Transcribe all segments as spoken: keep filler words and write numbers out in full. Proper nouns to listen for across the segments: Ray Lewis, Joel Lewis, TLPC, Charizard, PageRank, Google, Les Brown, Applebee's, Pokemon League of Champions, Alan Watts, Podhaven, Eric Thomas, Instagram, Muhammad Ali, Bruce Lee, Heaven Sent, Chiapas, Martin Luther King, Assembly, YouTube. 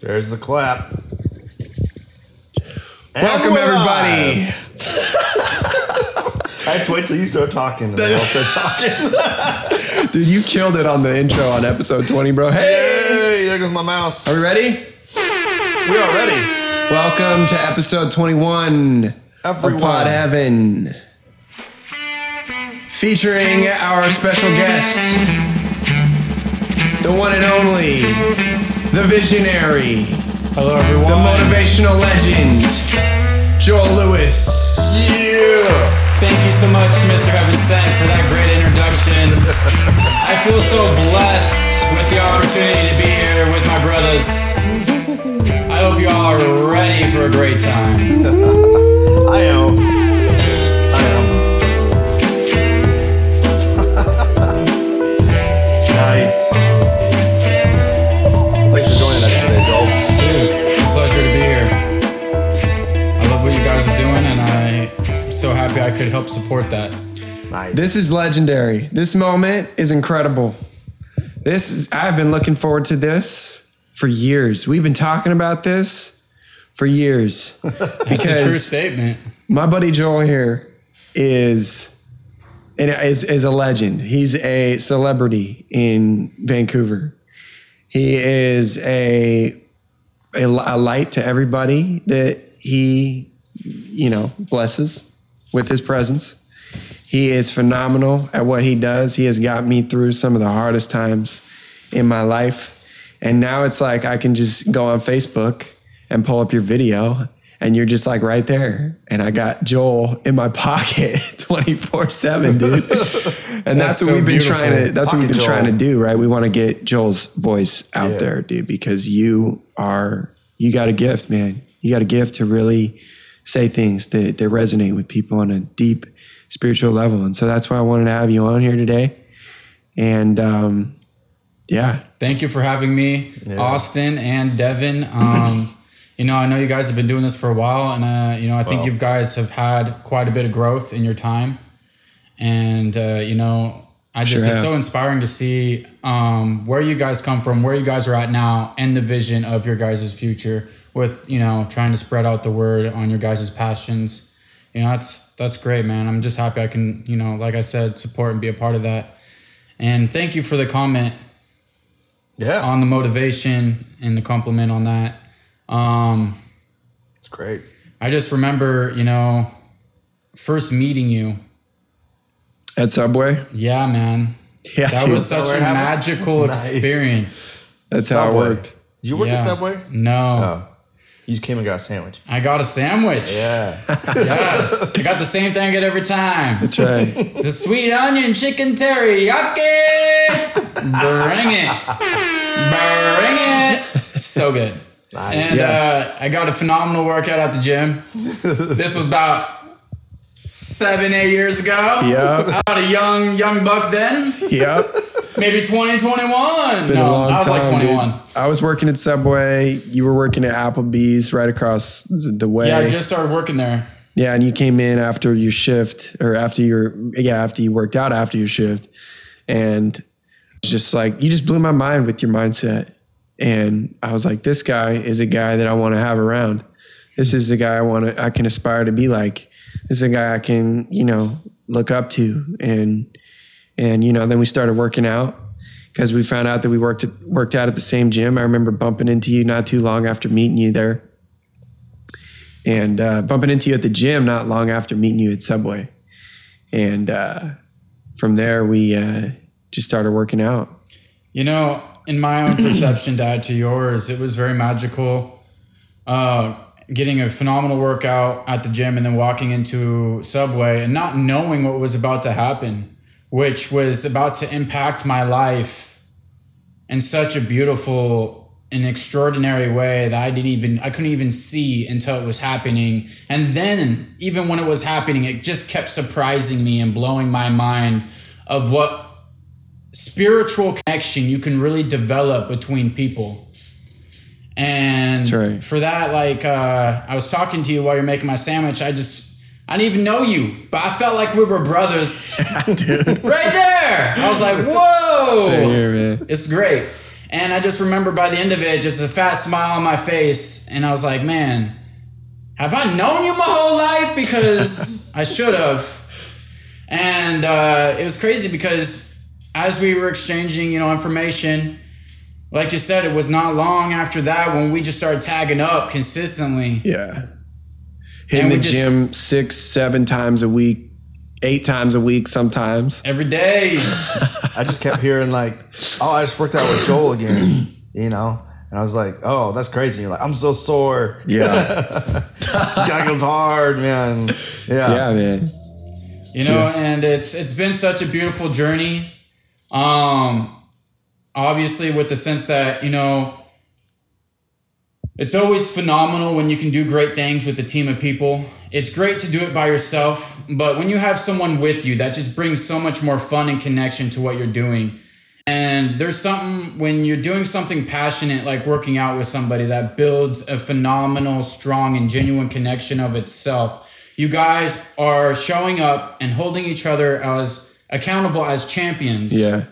There's the clap. And welcome, everybody. I just wait till you start talking and then I'll start talking. Dude, you killed it on the intro on episode twenty, bro. Hey, hey, there goes my mouse. Are we ready? We are ready. Welcome to episode twenty-one Everyone. of Podhaven, featuring our special guest, the one and only... the visionary. Hello, everyone. The motivational legend, Joel Lewis. Yeah. Thank you so much, Mister Heaven Sent, for that great introduction. I feel so blessed with the opportunity to be here with my brothers. I hope you all are ready for a great time. I am. I am. Nice. So happy I could help support that. Nice. This is legendary. This moment is incredible. This is, I've been looking forward to this for years. We've been talking about this for years. That's a true statement. My buddy Joel here is, is, is a legend. He's a celebrity in Vancouver. He is a, a, a light to everybody that he, you know, blesses with his presence. He is phenomenal at what he does. He has got me through some of the hardest times in my life. And now it's like I can just go on Facebook and pull up your video and you're just like right there. And I got Joel in my pocket twenty-four seven, dude. And that's, that's what so we've been beautiful. trying to, that's pocket what we've been Joel. trying to do, right? We want to get Joel's voice out yeah. there, dude, because you are, you got a gift, man. You got a gift to really say things that, that resonate with people on a deep spiritual level. And so that's why I wanted to have you on here today. And um, yeah. Thank you for having me, yeah. Austin and Devin. Um, you know, I know you guys have been doing this for a while and, uh, you know, I think well. you guys have had quite a bit of growth in your time. And, uh, you know, I just, sure it's have. so inspiring to see um, where you guys come from, where you guys are at now, and the vision of your guys' future. With, you know, trying to spread out the word on your guys' passions. You know, that's that's great, man. I'm just happy I can, you know, like I said, support and be a part of that. And thank you for the comment yeah. on the motivation and the compliment on that. Um, it's great. I just remember, you know, first meeting you. At Subway? Yeah, man. Yeah, that dude. was such Subway a magical nice. experience. That's Subway. how it worked. Did you work yeah. at Subway? No. Oh. You just came and got a sandwich. I got a sandwich. Yeah. yeah. I got the same thing at every time. That's right. The sweet onion chicken teriyaki. Bring it. Bring it. So good. Nice. And yeah. uh, I got a phenomenal workout at the gym. This was about seven, eight years ago. Yeah. I was a young, young buck then. Yeah. Maybe twenty twenty-one. No, I was time, like twenty-one. Dude. I was working at Subway. You were working at Applebee's right across the way. Yeah, I just started working there. Yeah, and you came in after your shift or after your, yeah, after you worked out after your shift. And just like, you just blew my mind with your mindset. And I was like, this guy is a guy that I want to have around. This is the guy I want to, I can aspire to be like. This is a guy I can, you know, look up to. And And, you know, then we started working out because we found out that we worked at, worked out at the same gym. I remember bumping into you not too long after meeting you there and uh, bumping into you at the gym not long after meeting you at Subway. And uh, from there, we uh, just started working out. You know, in my own perception, to add to yours, it was very magical. Uh, getting a phenomenal workout at the gym and then walking into Subway and not knowing what was about to happen, which was about to impact my life in such a beautiful and extraordinary way that I didn't even, I couldn't even see until it was happening. And then even when it was happening, it just kept surprising me and blowing my mind of what spiritual connection you can really develop between people. And That's right. for that, like uh, I was talking to you while you're making my sandwich, I just, I didn't even know you, but I felt like we were brothers. Right there. I was like, whoa. It's, right here, man. It's great. And I just remember by the end of it, just a fat smile on my face. And I was like, man, have I known you my whole life? Because I should have. And uh, it was crazy because as we were exchanging, you know, information, like you said, it was not long after that when we just started tagging up consistently. Yeah. Hitting the gym just, six, seven times a week, eight times a week sometimes. Every day. I just kept hearing like, oh, I just worked out with Joel again, you know? And I was like, oh, that's crazy. And you're like, I'm so sore. Yeah. This guy goes hard, man. Yeah. Yeah, man. You know, yeah. And it's it's been such a beautiful journey. Um, obviously with the sense that, you know, it's always phenomenal when you can do great things with a team of people. It's great to do it by yourself, but when you have someone with you, that just brings so much more fun and connection to what you're doing. And there's something when you're doing something passionate, like working out with somebody, that builds a phenomenal, strong, and genuine connection of itself. You guys are showing up and holding each other as accountable as champions. Yeah.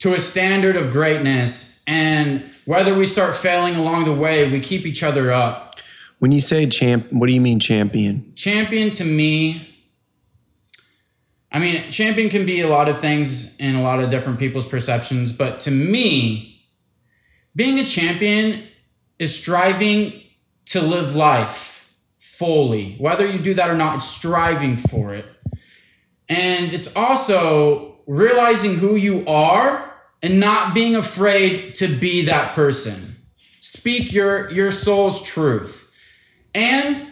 To a standard of greatness. And whether we start failing along the way, we keep each other up. When you say champ, what do you mean champion? Champion to me, I mean, champion can be a lot of things and a lot of different people's perceptions. But to me, being a champion is striving to live life fully. Whether you do that or not, it's striving for it. And it's also realizing who you are. And not being afraid to be that person. Speak your, your soul's truth. And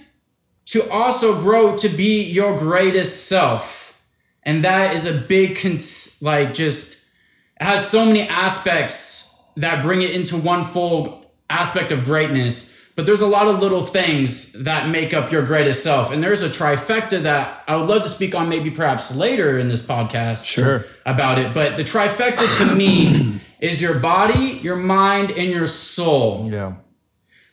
to also grow to be your greatest self. And that is a big, cons- like just, it has so many aspects that bring it into one full aspect of greatness. But there's a lot of little things that make up your greatest self. And there's a trifecta that I would love to speak on maybe perhaps later in this podcast. Sure. About it. But the trifecta to me is your body, your mind, and your soul. Yeah.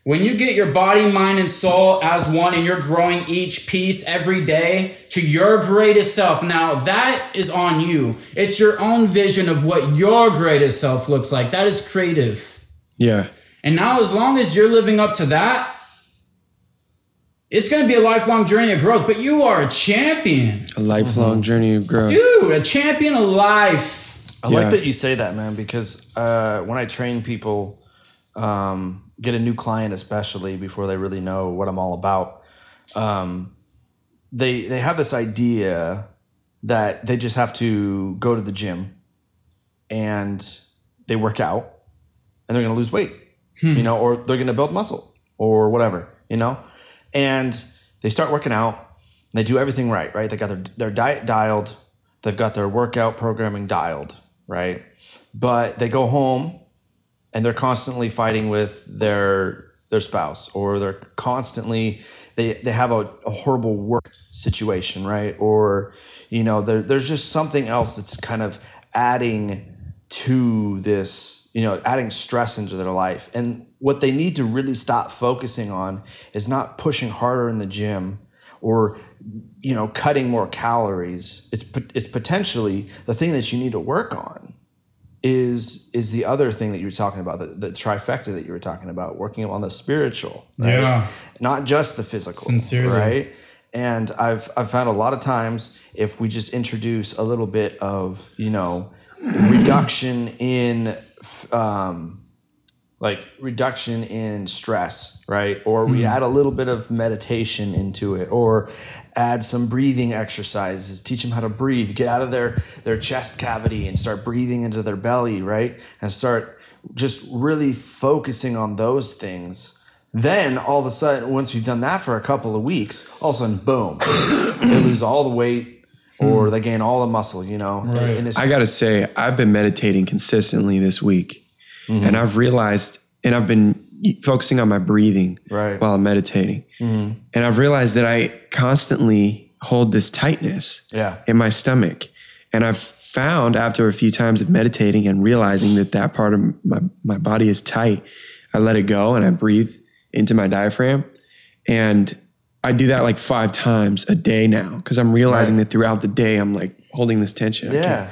When you get your body, mind, and soul as one and you're growing each piece every day to your greatest self. Now, that is on you. It's your own vision of what your greatest self looks like. That is creative. Yeah. And now as long as you're living up to that, it's going to be a lifelong journey of growth. But you are a champion. A lifelong mm-hmm. journey of growth. Dude, a champion of life. I yeah. like that you say that, man, because uh, when I train people, um, get a new client especially before they really know what I'm all about, um, they they have this idea that they just have to go to the gym and they work out and they're going to lose weight. Hmm. You know, or they're going to build muscle or whatever, you know, and they start working out and they do everything right, right? They got their, their diet dialed. They've got their workout programming dialed, right? But they go home and they're constantly fighting with their their spouse or they're constantly, they, they have a, a horrible work situation, right? Or, you know, there, there's just something else that's kind of adding to this, you know, adding stress into their life. And what they need to really stop focusing on is not pushing harder in the gym or, you know, cutting more calories. It's it's potentially the thing that you need to work on is is the other thing that you were talking about, the, the trifecta that you were talking about, working on the spiritual, right? Yeah. Not just the physical, sincerely, right? And I've I've found a lot of times if we just introduce a little bit of, you know, reduction in Um, like reduction in stress, right? Or we mm. add a little bit of meditation into it, or add some breathing exercises, teach them how to breathe, get out of their, their chest cavity and start breathing into their belly, right? And start just really focusing on those things. Then all of a sudden, once we've done that for a couple of weeks, all of a sudden, boom, they lose all the weight. Or they gain all the muscle, you know. Right. And I gotta say, I've been meditating consistently this week, mm-hmm. and I've realized, and I've been focusing on my breathing right. while I'm meditating, mm-hmm. and I've realized that I constantly hold this tightness yeah. in my stomach, and I've found after a few times of meditating and realizing that that part of my my body is tight, I let it go and I breathe into my diaphragm, and I do that like five times a day now because I'm realizing right. that throughout the day I'm like holding this tension. Yeah. I can't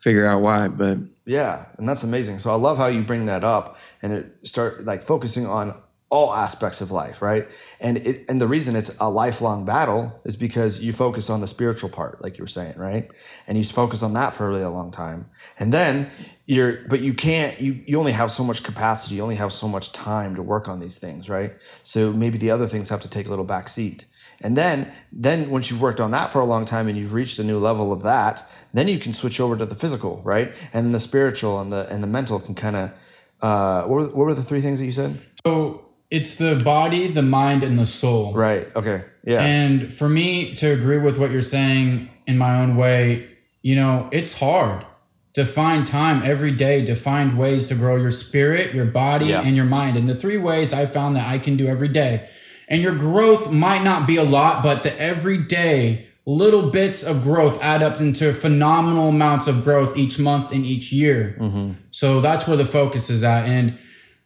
figure out why, but Yeah, and that's amazing. So I love how you bring that up and it start like focusing on all aspects of life, right? And it and the reason it's a lifelong battle is because you focus on the spiritual part, like you were saying, right? And you focus on that for really a long time. And then you're, but you can't, you, you only have so much capacity, you only have so much time to work on these things, right? So maybe the other things have to take a little back seat. And then, then once you've worked on that for a long time and you've reached a new level of that, then you can switch over to the physical, right? And the spiritual and the and the mental can kind of, uh, what were, what were the three things that you said? So it's the body, the mind, and the soul. Right. Okay. Yeah. And for me to agree with what you're saying in my own way, you know, it's hard to find time every day to find ways to grow your spirit, your body, yeah. and your mind. And the three ways I found that I can do every day. And your growth might not be a lot, but the everyday little bits of growth add up into phenomenal amounts of growth each month and each year. Mm-hmm. So that's where the focus is at. And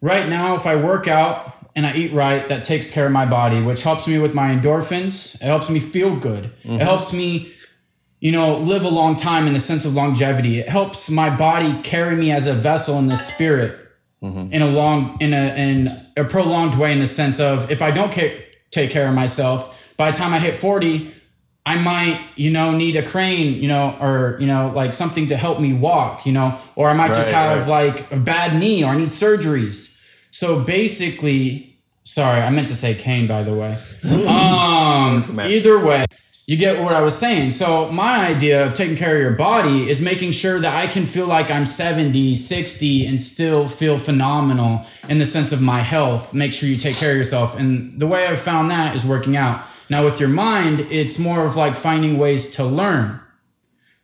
right now, if I work out and I eat right, that takes care of my body, which helps me with my endorphins. It helps me feel good. Mm-hmm. It helps me, you know, live a long time in the sense of longevity. It helps my body carry me as a vessel in the spirit. Mm-hmm. In a long, in a in a prolonged way, in the sense of if I don't care, take care of myself, by the time I hit forty, I might, you know, need a crane, you know, or, you know, like something to help me walk, you know, or I might right, just have right. like a bad knee or I need surgeries. So basically, sorry, I meant to say cane, by the way. um, either way, you get what I was saying. So my idea of taking care of your body is making sure that I can feel like I'm seventy, sixty and still feel phenomenal in the sense of my health. Make sure you take care of yourself. And the way I've found that is working out. Now with your mind, it's more of like finding ways to learn,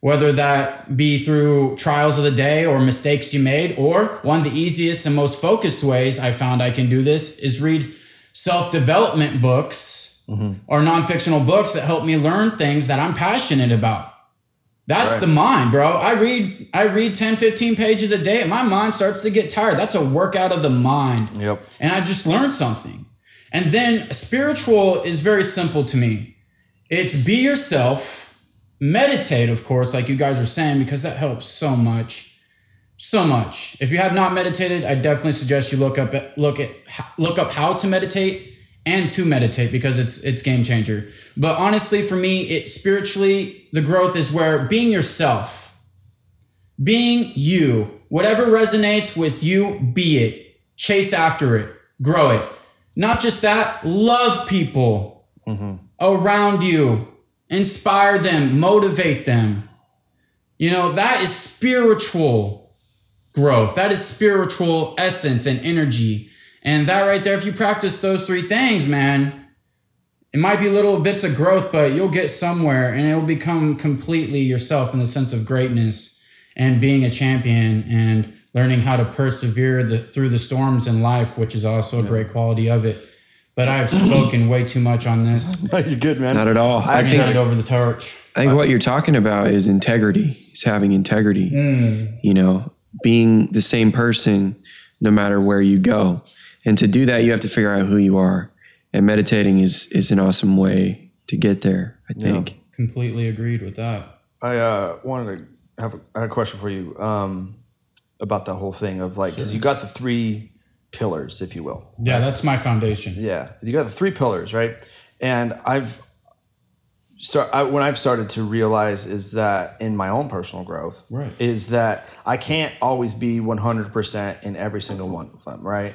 whether that be through trials of the day or mistakes you made, or one of the easiest and most focused ways I found I can do this is read self-development books. Mm-hmm. Or non-fictional books that help me learn things that I'm passionate about. That's right. The mind, bro. I read I read ten, fifteen pages a day and my mind starts to get tired. That's a workout of the mind. Yep. And I just learned something. And then spiritual is very simple to me. It's be yourself, meditate, of course, like you guys were saying, because that helps so much. So much. If you have not meditated, I definitely suggest you look up look at look up how to meditate. And to meditate, because it's it's game changer. But honestly, for me, it spiritually, the growth is where being yourself, being you, whatever resonates with you, be it. Chase after it, grow it. Not just that, love people mm-hmm. around you, inspire them, motivate them. You know, that is spiritual growth. That is spiritual essence and energy. And that right there, if you practice those three things, man, it might be little bits of growth, but you'll get somewhere and it'll become completely yourself in the sense of greatness and being a champion and learning how to persevere the, through the storms in life, which is also a great quality of it. But I've spoken way too much on this. No, you're good, man. Not at all. I think it over the torch. I think what you're talking about is integrity. It's having integrity, mm. you know, being the same person no matter where you go. And to do that, you have to figure out who you are. And meditating is is an awesome way to get there, I think. Yeah. Completely agreed with that. I uh, wanted to have a, I had a question for you um, about that whole thing of like, because sure. you got the three pillars, if you will. Yeah, right? That's my foundation. Yeah. You got the three pillars, right? And I've, start, I, what I've started to realize is that in my own personal growth, right. is that I can't always be one hundred percent in every single one of them, right?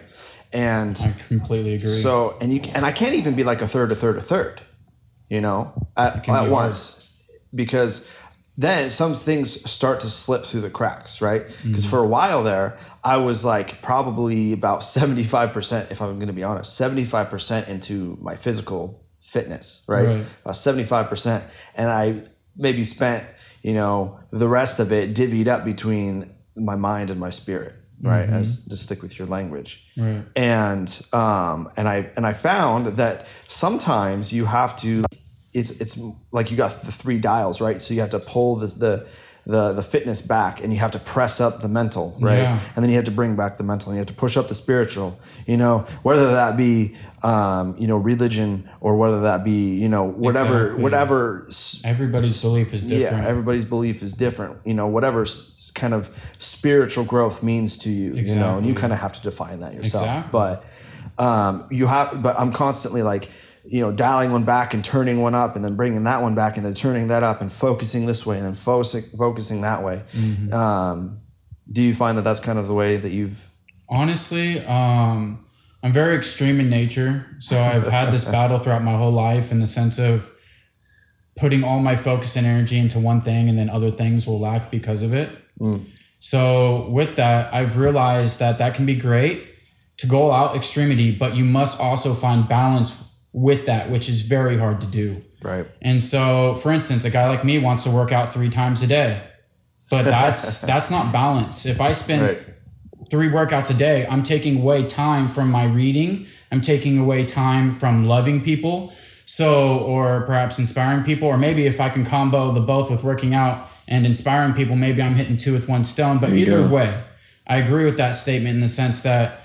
And I completely agree. So, and you and I can't even be like a third, a third, a third, you know, at, at once, because then some things start to slip through the cracks, right? Because mm-hmm. for a while there, I was like probably about seventy-five percent, if I'm going to be honest, seventy-five percent into my physical fitness, right? right? About seventy-five percent. And I maybe spent, you know, the rest of it divvied up between my mind and my spirit. Right, mm-hmm. as to stick with your language, right. and um, and I and I found that sometimes you have to, it's it's like you got the three dials, right? So you have to pull the the the the fitness back, and you have to press up the mental, right? Yeah. And then you have to bring back the mental, and you have to push up the spiritual, you know, whether that be, um, you know, religion, or whether that be, you know, whatever, exactly. whatever. Everybody's belief is different. Yeah, everybody's belief is different, you know, whatever kind of spiritual growth means to you, exactly. you know, and you kind of have to define that yourself. Exactly. But um, you have, but I'm constantly like, you know, dialing one back and turning one up, and then bringing that one back, and then turning that up, and focusing this way, and then fo- focusing that way. Mm-hmm. Um, do you find that that's kind of the way that you've? Honestly, um, I'm very extreme in nature. So I've had this battle throughout my whole life, in the sense of putting all my focus and energy into one thing, and then other things will lack because of it. Mm. So with that, I've realized that that can be great to go out extremity, but you must also find balance with that, which is very hard to do. Right. And so, for instance, a guy like me wants to work out three times a day, but that's that's not balance. If I spend right. three workouts a day, I'm taking away time from my reading. I'm taking away time from loving people, so or perhaps inspiring people, or maybe if I can combo the both with working out and inspiring people, maybe I'm hitting two with one stone. But either go. way, I agree with that statement in the sense that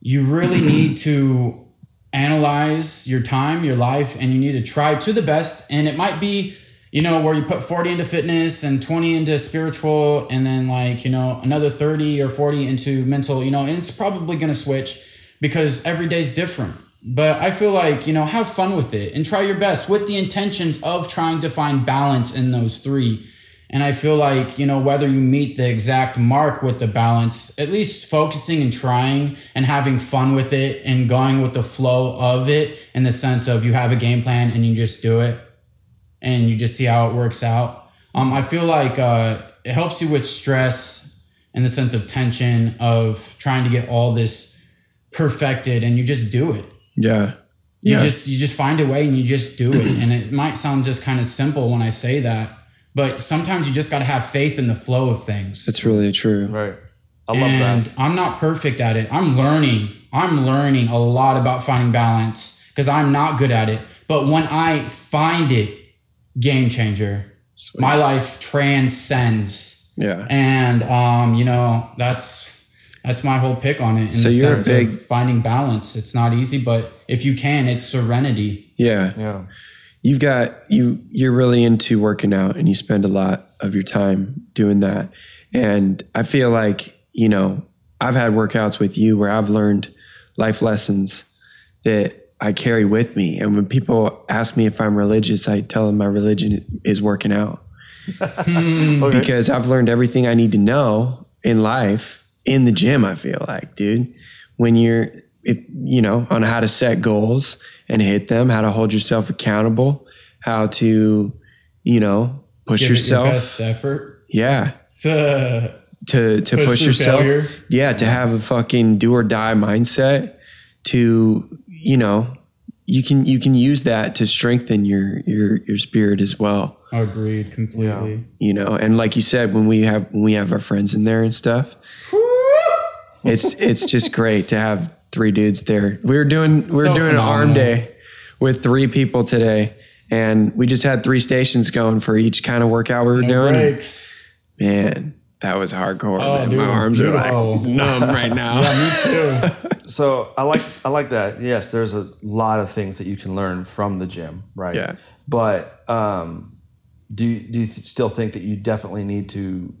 you really need to analyze your time, your life, and you need to try to the best. And it might be, you know, where you put forty into fitness and twenty into spiritual, and then like, you know, another thirty or forty into mental, you know, and it's probably going to switch because every day's different. But I feel like, you know, have fun with it and try your best with the intentions of trying to find balance in those three. And I feel like, you know, whether you meet the exact mark with the balance, at least focusing and trying and having fun with it and going with the flow of it, in the sense of you have a game plan and you just do it and you just see how it works out. Um, I feel like uh, it helps you with stress in the sense of tension of trying to get all this perfected, and you just do it. Yeah. You yeah. just you just find a way and you just do it. And it might sound just kind of simple when I say that, but sometimes you just got to have faith in the flow of things. That's really true. Right. I love and that. And I'm not perfect at it. I'm learning. I'm learning a lot about finding balance because I'm not good at it. But when I find it, game changer. Sweet. My life transcends. Yeah. And, um, you know, that's that's my whole pick on it. In so the you're sense a big... of finding balance. It's not easy, but if you can, it's serenity. Yeah. Yeah. You've got, you, you're really into working out and you spend a lot of your time doing that. And I feel like, you know, I've had workouts with you where I've learned life lessons that I carry with me. And when people ask me if I'm religious, I tell them my religion is working out okay. because I've learned everything I need to know in life in the gym. I feel like, dude, when you're, if, you know, on how to set goals and hit them, how to hold yourself accountable, how to, you know, push Give yourself. It your best effort. Yeah. To to, to push, push yourself. Failure. Yeah, to have a fucking do or die mindset. To, you know, you can you can use that to strengthen your your your spirit as well. Agreed completely. Yeah. You know, and like you said, when we have when we have our friends in there and stuff, it's it's just great to have three dudes there. We were doing we were so doing phenomenal. an arm day with three people today, and we just had three stations going for each kind of workout we were no doing. Breaks. Man, that was hardcore. Oh, dude, my arms beautiful. are like numb right now. Yeah, me too. So I like I like that. Yes, there's a lot of things that you can learn from the gym, right? Yeah. But um, do you, do you still think that you definitely need to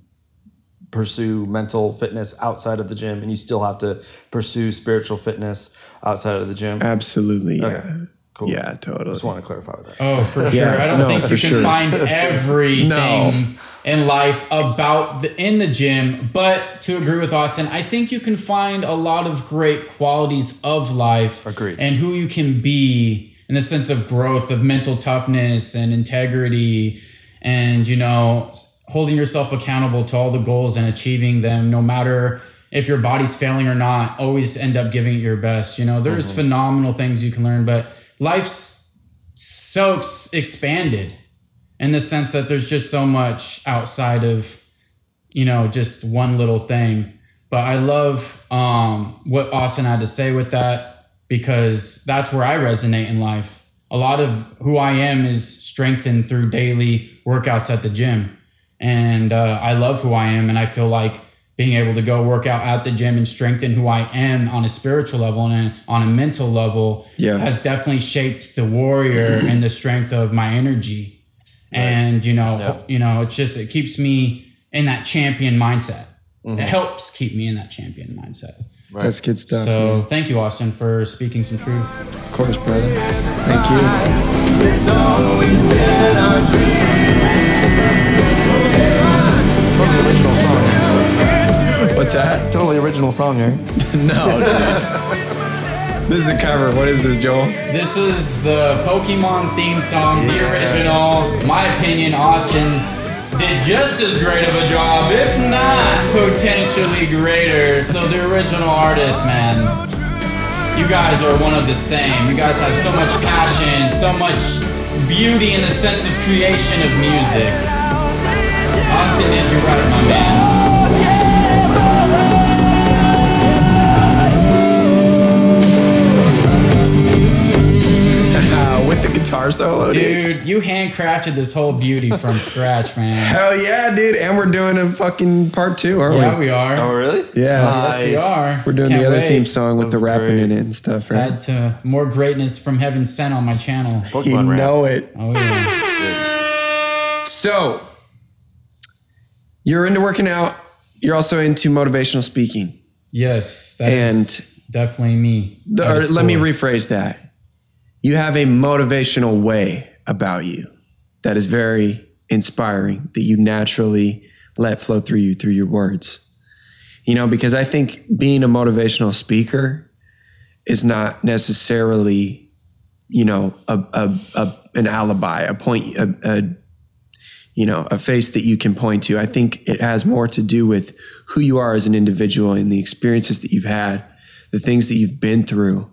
pursue mental fitness outside of the gym, and you still have to pursue spiritual fitness outside of the gym? Absolutely. Okay. Yeah. Cool. Yeah, totally. Just want to clarify with that. Oh, for sure. Yeah, I don't no, think you sure. can find everything no. in life about the, in the gym, but to agree with Austin, I think you can find a lot of great qualities of life. Agreed. And who you can be in the sense of growth, of mental toughness and integrity, and, you know, holding yourself accountable to all the goals and achieving them, no matter if your body's failing or not, always end up giving it your best. You know, there's mm-hmm. phenomenal things you can learn, but life's so ex- expanded in the sense that there's just so much outside of, you know, just one little thing. But I love um, what Austin had to say with that, because that's where I resonate in life. A lot of who I am is strengthened through daily workouts at the gym. And uh, I love who I am. And I feel like being able to go work out at the gym and strengthen who I am on a spiritual level and on a mental level yeah. has definitely shaped the warrior and the strength of my energy. Right. And, you know, yeah. you know, it's just, it keeps me in that champion mindset. Mm-hmm. It helps keep me in that champion mindset. Right. That's good stuff. So yeah. thank you, Austin, for speaking some truth. Of course, brother. Thank you. It's always been our dream. Totally original song. What's that? Totally original song, Eric. No, dude. This is a cover. What is this, Joel? This is the Pokemon theme song, yeah. the original. My opinion, Austin did just as great of a job, if not potentially greater. So the original artist, man, you guys are one of the same. You guys have so much passion, so much beauty in the sense of creation of music. Austin, did you right, my man? With the guitar solo, dude, dude. You handcrafted this whole beauty from scratch, man. Hell yeah, dude. And we're doing a fucking part two, aren't yeah, we? Yeah, we are. Oh, really? Yeah. Nice. Yes, we are. We're doing Can't the other wait. theme song with the rapping great. in it and stuff, right? Add to more greatness from Heaven Sent on my channel. Pokemon you know rap. it. Oh, yeah. So, you're into working out. You're also into motivational speaking. Yes, that and is definitely me. The, or let me rephrase that. You have a motivational way about you that is very inspiring, that you naturally let flow through you through your words. You know, because I think being a motivational speaker is not necessarily, you know, a, a, a an alibi, a point, a, a you know, a face that you can point to. I think it has more to do with who you are as an individual and the experiences that you've had, the things that you've been through,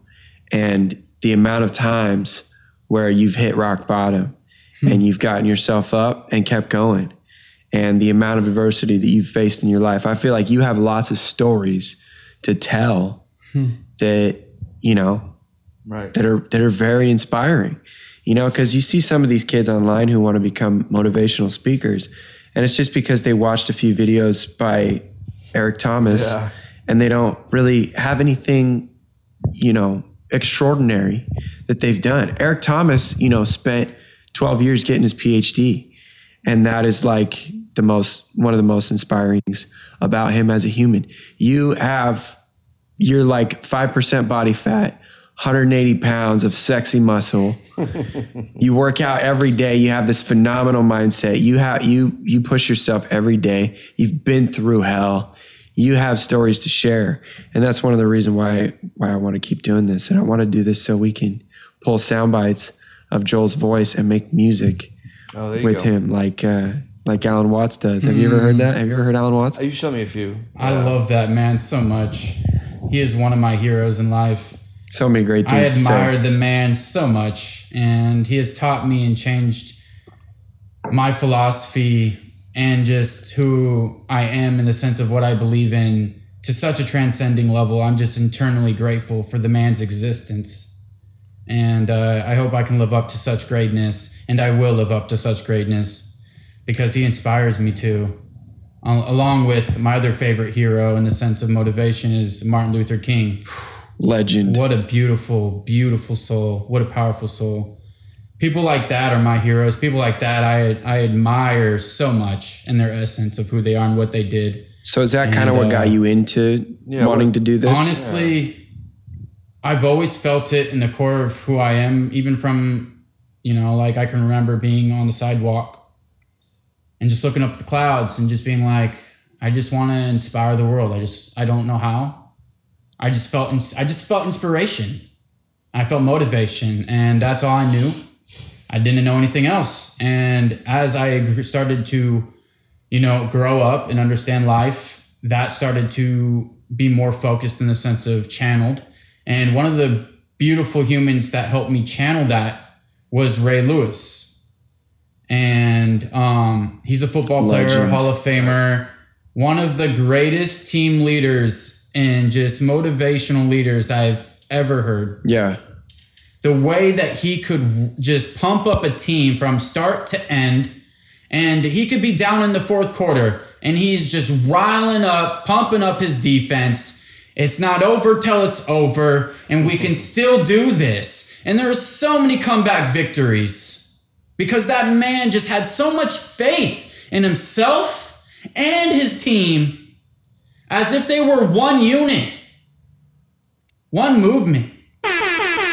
and the amount of times where you've hit rock bottom hmm. and you've gotten yourself up and kept going, and the amount of adversity that you've faced in your life. I feel like you have lots of stories to tell hmm. that, you know, right. that are, that are very inspiring, you know, because you see some of these kids online who want to become motivational speakers, and it's just because they watched a few videos by Eric Thomas yeah. and they don't really have anything, you know, extraordinary that they've done. Eric Thomas, you know, spent twelve years getting his P H D, and that is like the most, one of the most inspiring things about him as a human. You have, you're like five percent body fat, one hundred eighty pounds of sexy muscle. You work out every day. You have this phenomenal mindset. You have, you, you push yourself every day. You've been through hell. You have stories to share. And that's one of the reasons why, why I want to keep doing this. And I want to do this so we can pull sound bites of Joel's voice and make music oh, with go. him, like uh, like Alan Watts does. Have mm. you ever heard that? Have you ever heard Alan Watts? You showed me a few. I yeah. love that man so much. He is one of my heroes in life. So many great things to say. I admired the man so much. And he has taught me and changed my philosophy and just who I am in the sense of what I believe in to such a transcending level. I'm just internally grateful for the man's existence. And uh, I hope I can live up to such greatness, and I will live up to such greatness because he inspires me to. Along with my other favorite hero in the sense of motivation is Martin Luther King. Legend. What a beautiful, beautiful soul. What a powerful soul. People like that are my heroes. People like that I I admire so much in their essence of who they are and what they did. So is that kind of what uh, got you into yeah, wanting to do this? Honestly, yeah. I've always felt it in the core of who I am, even from, you know, like I can remember being on the sidewalk and just looking up at the clouds and just being like, I just want to inspire the world. I just, I don't know how. I just felt, I just felt inspiration. I felt motivation, and that's all I knew. I didn't know anything else. And as I started to, you know, grow up and understand life, that started to be more focused in the sense of channeled. And one of the beautiful humans that helped me channel that was Ray Lewis. And um, he's a football Legend. player, Hall of Famer, one of the greatest team leaders and just motivational leaders I've ever heard. Yeah. The way that he could just pump up a team from start to end and he could be down in the fourth quarter, and he's just riling up, pumping up his defense. It's not over till it's over, and we can still do this. And there are so many comeback victories because that man just had so much faith in himself and his team as if they were one unit, one movement,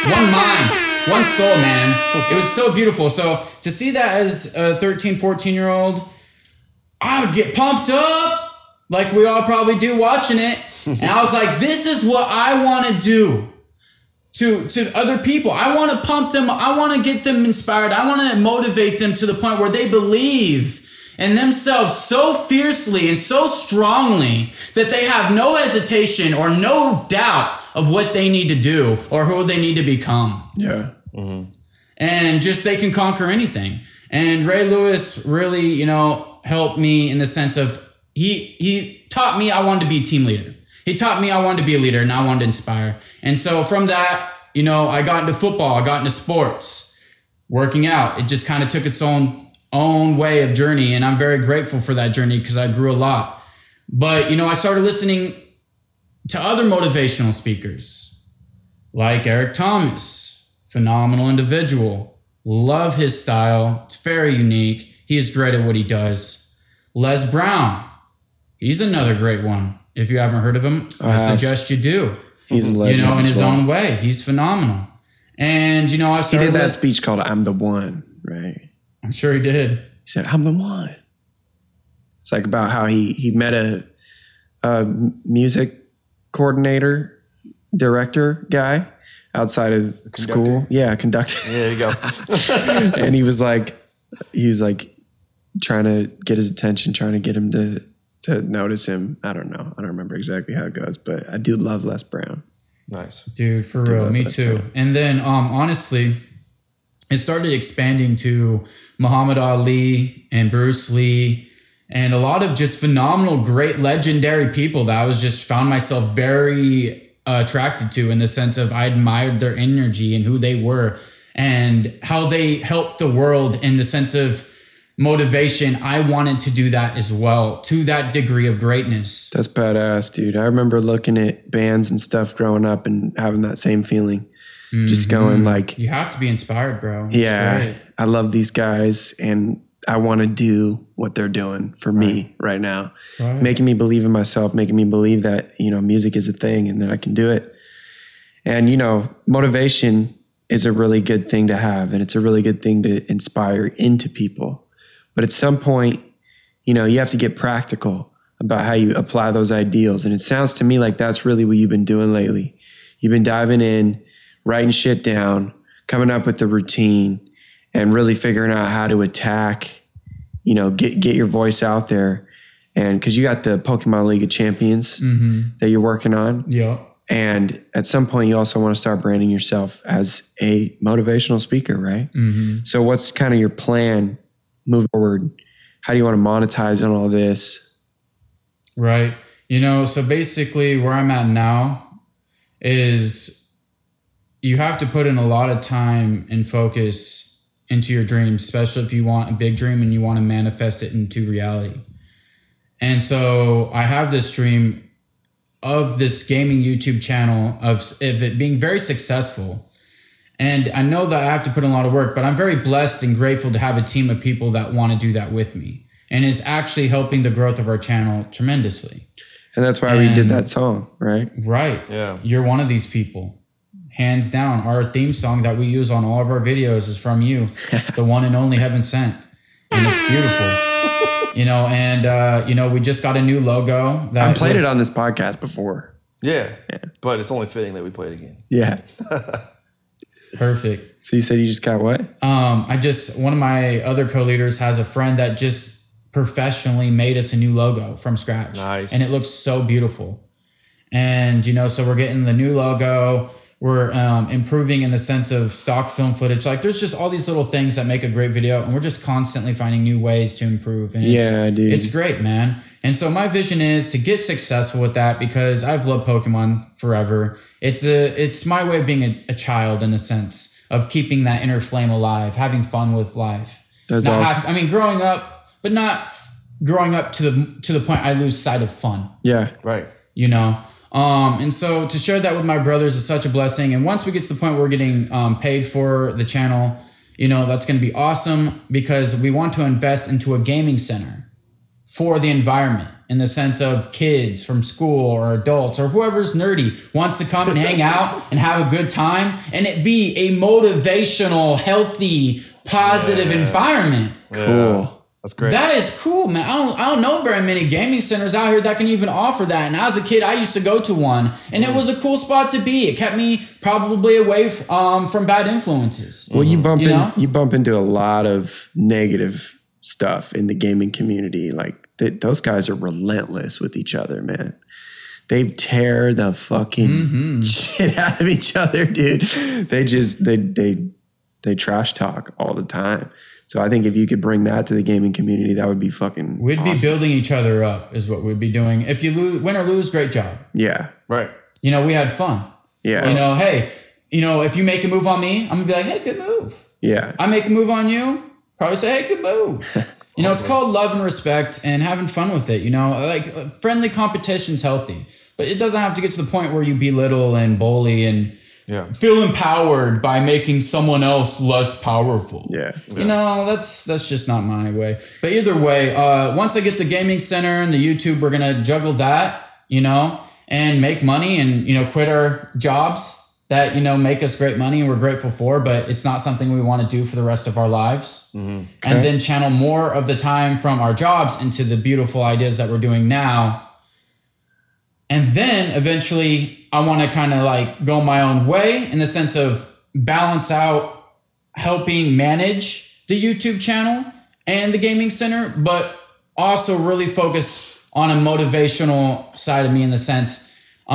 one mind, one soul, man. It was so beautiful. So to see that as a thirteen, fourteen-year-old, I would get pumped up like we all probably do watching it. And I was like, this is what I want to do to to other people. I want to pump them. I want to get them inspired. I want to motivate them to the point where they believe in themselves so fiercely and so strongly that they have no hesitation or no doubt of what they need to do or who they need to become. Yeah. Mm-hmm. And just they can conquer anything. And Ray Lewis really, you know, helped me in the sense of he he taught me I wanted to be a team leader. He taught me I wanted to be a leader and I wanted to inspire. And so from that, you know, I got into football, I got into sports, working out. It just kind of took its own own way of journey. And I'm very grateful for that journey because I grew a lot. But, you know, I started listening to other motivational speakers like Eric Thomas, phenomenal individual. Love his style. It's very unique. He is great at what he does. Les Brown. He's another great one. If you haven't heard of him, I, I suggest you do. He's a legend. You know, in his well. own way. He's phenomenal. And, you know, I started... He did that with, speech called I'm the One, right? I'm sure he did. He said, I'm the one. It's like about how he, he met a, a music coordinator, director guy outside of school. Yeah, conductor. There you go. And he was like, he was like trying to get his attention, trying to get him to... to notice him. I don't know. I don't remember exactly how it goes, but I do love Les Brown. Nice. Dude, for real. Me too. And then, um, honestly, it started expanding to Muhammad Ali and Bruce Lee and a lot of just phenomenal, great, legendary people that I was just found myself very uh, attracted to in the sense of I admired their energy and who they were and how they helped the world in the sense of motivation. I wanted to do that as well, to that degree of greatness. That's badass, dude. I remember looking at bands and stuff growing up and having that same feeling. Mm-hmm. Just going like... You have to be inspired, bro. That's yeah. Great. I love these guys and I want to do what they're doing for right. me right now. Right. Making me believe in myself, making me believe that, you know, music is a thing and that I can do it. And, you know, motivation is a really good thing to have and it's a really good thing to inspire into people. But at some point, you know, you have to get practical about how you apply those ideals. And it sounds to me like that's really what you've been doing lately. You've been diving in, writing shit down, coming up with the routine, and really figuring out how to attack, you know, get get your voice out there. And because you got the Pokemon League of Champions mm-hmm. that you're working on. Yeah. And at some point, you also want to start branding yourself as a motivational speaker, right? Mm-hmm. So what's kind of your plan move forward? How do you want to monetize on all this? Right. You know, so basically where I'm at now is you have to put in a lot of time and focus into your dreams, especially if you want a big dream and you want to manifest it into reality. And so I have this dream of this gaming YouTube channel of, of it being very successful. And I know that I have to put in a lot of work, but I'm very blessed and grateful to have a team of people that want to do that with me. And it's actually helping the growth of our channel tremendously. And that's why and, we did that song, right? Right. Yeah. You're one of these people. Hands down, our theme song that we use on all of our videos is from you, the one and only Heaven Sent. And it's beautiful. You know, and, uh, you know, we just got a new logo. That I played was, it on this podcast before. Yeah, yeah. But it's only fitting that we play it again. Yeah. Perfect. So you said you just got what? Um, I just, one of my other co-leaders has a friend that just professionally made us a new logo from scratch. Nice. And it looks so beautiful. And, you know, so we're getting the new logo. We're um, improving in the sense of stock film footage. Like there's just all these little things that make a great video and we're just constantly finding new ways to improve. And it's, yeah, dude. It's great, man. And so my vision is to get successful with that because I've loved Pokemon forever. It's a, it's my way of being a, a child in a sense of keeping that inner flame alive, having fun with life. That's Not awesome. Have to, I mean, growing up, but not growing up to the to the point I lose sight of fun. Yeah, right. You know, um, and so to share that with my brothers is such a blessing. And once we get to the point where we're getting um, paid for the channel, you know, that's going to be awesome, because we want to invest into a gaming center for the environment, in the sense of kids from school or adults or whoever's nerdy wants to come and hang out and have a good time, and it be a motivational, healthy, positive yeah. environment. Yeah. Cool. That's great. That is cool, man. I don't, I don't know very many gaming centers out here that can even offer that. And as a kid, I used to go to one, and mm. it was a cool spot to be. It kept me probably away f- um, from bad influences. Well, you bump, you, in, you bump into a lot of negative stuff in the gaming community. Like, That those guys are relentless with each other, man. They tear the fucking mm-hmm. shit out of each other, dude. They just they they they trash talk all the time. So I think if you could bring that to the gaming community, that would be fucking. We'd awesome. be building each other up, is what we'd be doing. If you lose, win or lose, great job. Yeah, right. You know, we had fun. Yeah. You know, hey, you know, if you make a move on me, I'm gonna be like, hey, good move. Yeah. I make a move on you, probably say, hey, good move. You know, it's called love and respect and having fun with it. You know, like friendly competition's healthy, but it doesn't have to get to the point where you belittle and bully and yeah. feel empowered by making someone else less powerful. Yeah, yeah. You know, that's that's just not my way. But either way, uh, once I get the gaming center and the YouTube, we're going to juggle that, you know, and make money and, you know, quit our jobs that, you know, make us great money and we're grateful for, but it's not something we want to do for the rest of our lives. Mm-hmm. Okay. And then channel more of the time from our jobs into the beautiful ideas that we're doing now. And then eventually I want to kind of like go my own way in the sense of balance out helping manage the YouTube channel and the gaming center, but also really focus on a motivational side of me in the sense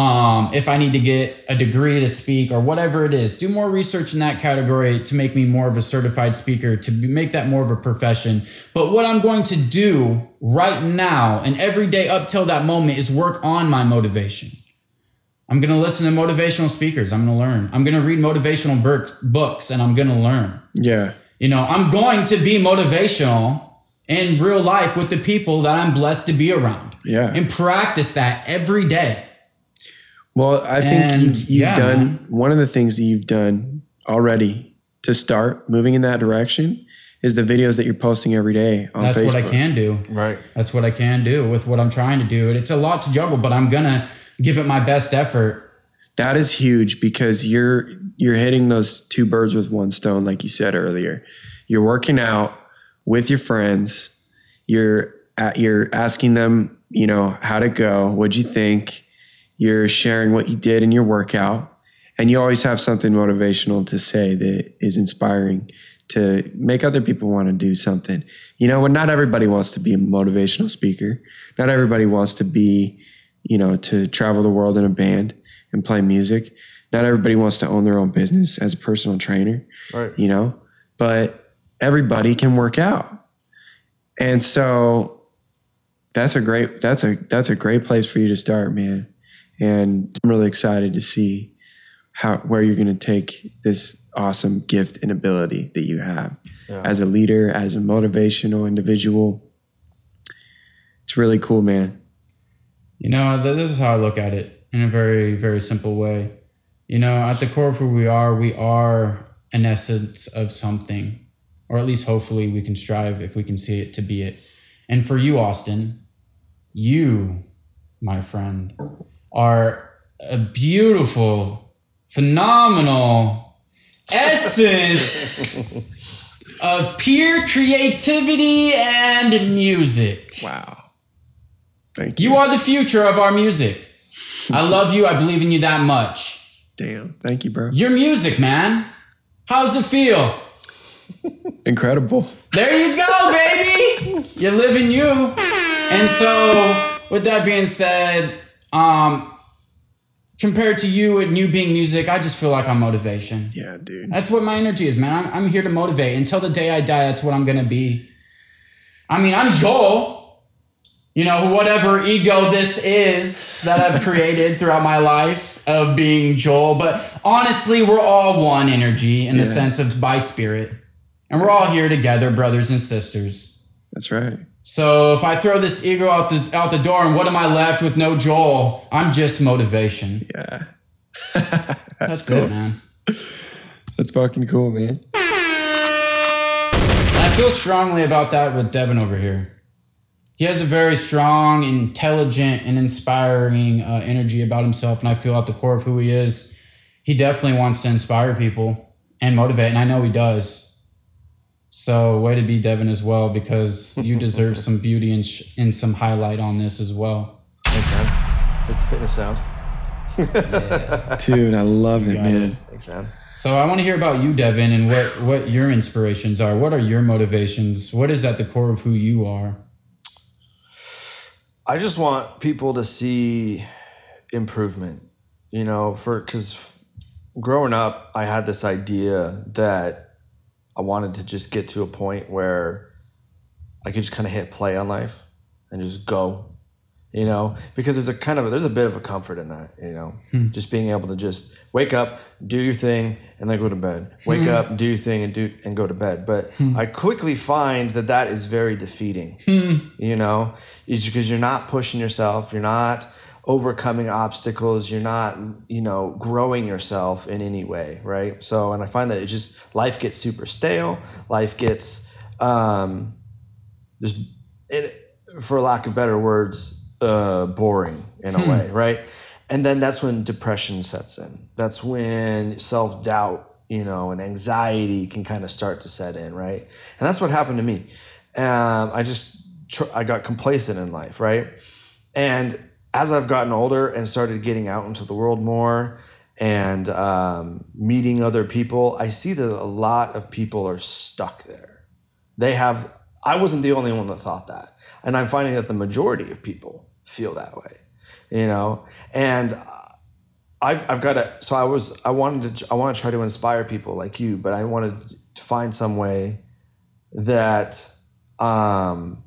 Um, if I need to get a degree to speak or whatever it is, do more research in that category to make me more of a certified speaker, to make that more of a profession. But what I'm going to do right now and every day up till that moment is work on my motivation. I'm going to listen to motivational speakers. I'm going to learn. I'm going to read motivational bur- books and I'm going to learn. Yeah. You know, I'm going to be motivational in real life with the people that I'm blessed to be around. Yeah. And practice that every day. Well, I think and, you've, you've yeah, done man. one of the things that you've done already to start moving in that direction is the videos that you're posting every day on That's Facebook. That's what I can do. Right. That's what I can do with what I'm trying to do. And it's a lot to juggle, but I'm going to give it my best effort. That is huge, because you're you're hitting those two birds with one stone, like you said earlier. You're working out with your friends. You're at, you're asking them, you know, how to go, what'd you think? You're sharing what you did in your workout, and you always have something motivational to say that is inspiring to make other people want to do something. You know, when not everybody wants to be a motivational speaker, not everybody wants to be, you know, to travel the world in a band and play music. Not everybody wants to own their own business as a personal trainer, right. You know, but everybody can work out. And so that's a great, that's a, that's a great place for you to start, man. And I'm really excited to see how where you're going to take this awesome gift and ability that you have yeah. as a leader, as a motivational individual. It's really cool, man. You know, this is how I look at it in a very, very simple way. You know, at the core of who we are, we are an essence of something, or at least hopefully we can strive, if we can see it, to be it. And for you, Austin, you, my friend, are a beautiful, phenomenal essence of pure creativity and music. Wow. Thank you. You are the future of our music. I love you. I believe in you that much. Damn. Thank you, bro. Your music, man. How's it feel? Incredible. There you go, baby. You're living you. And so, with that being said, Um, compared to you and you being music, I just feel like I'm motivation. Yeah, dude. That's what my energy is, man. I'm, I'm here to motivate. Until the day I die, that's what I'm going to be. I mean, I'm Joel. You know, whatever ego this is that I've created throughout my life of being Joel. But honestly, we're all one energy in yeah. the sense of by spirit. And we're all here together, brothers and sisters. That's right. So if I throw this ego out the out the door, and what am I left with? No Joel. I'm just motivation. Yeah. That's, That's cool. It, man. That's fucking cool, man. I feel strongly about that with Devin over here. He has a very strong, intelligent, and inspiring uh, energy about himself, and I feel at the core of who he is, he definitely wants to inspire people and motivate, and I know he does. So way to be, Devin, as well, because you deserve some beauty and, sh- and some highlight on this as well. Thanks, man. There's the fitness sound. Yeah. Dude, I love it, man. It. Thanks, man. So I want to hear about you, Devin, and what, what your inspirations are. What are your motivations? What is at the core of who you are? I just want people to see improvement, you know, for because growing up, I had this idea that I wanted to just get to a point where I could just kind of hit play on life and just go, you know, because there's a kind of, there's a bit of a comfort in that, you know, hmm. just being able to just wake up, do your thing, and then go to bed, wake hmm. up, do your thing and do, and go to bed. But hmm. I quickly find that that is very defeating, hmm. you know, it's because you're not pushing yourself. You're not overcoming obstacles. You're not, you know, growing yourself in any way. Right. So, and I find that it just, life gets super stale. Life gets, um, just, it, for lack of better words, Uh, boring in a hmm. way, right? And then that's when depression sets in. That's when self-doubt, you know, and anxiety can kind of start to set in, right? And that's what happened to me. Um, I just, tr- I got complacent in life, right? And as I've gotten older and started getting out into the world more and um, meeting other people, I see that a lot of people are stuck there. They have, I wasn't the only one that thought that. And I'm finding that the majority of people feel that way, you know, and I've, I've got to, so I was, I wanted to, I want to try to inspire people like you, but I wanted to find some way that, um,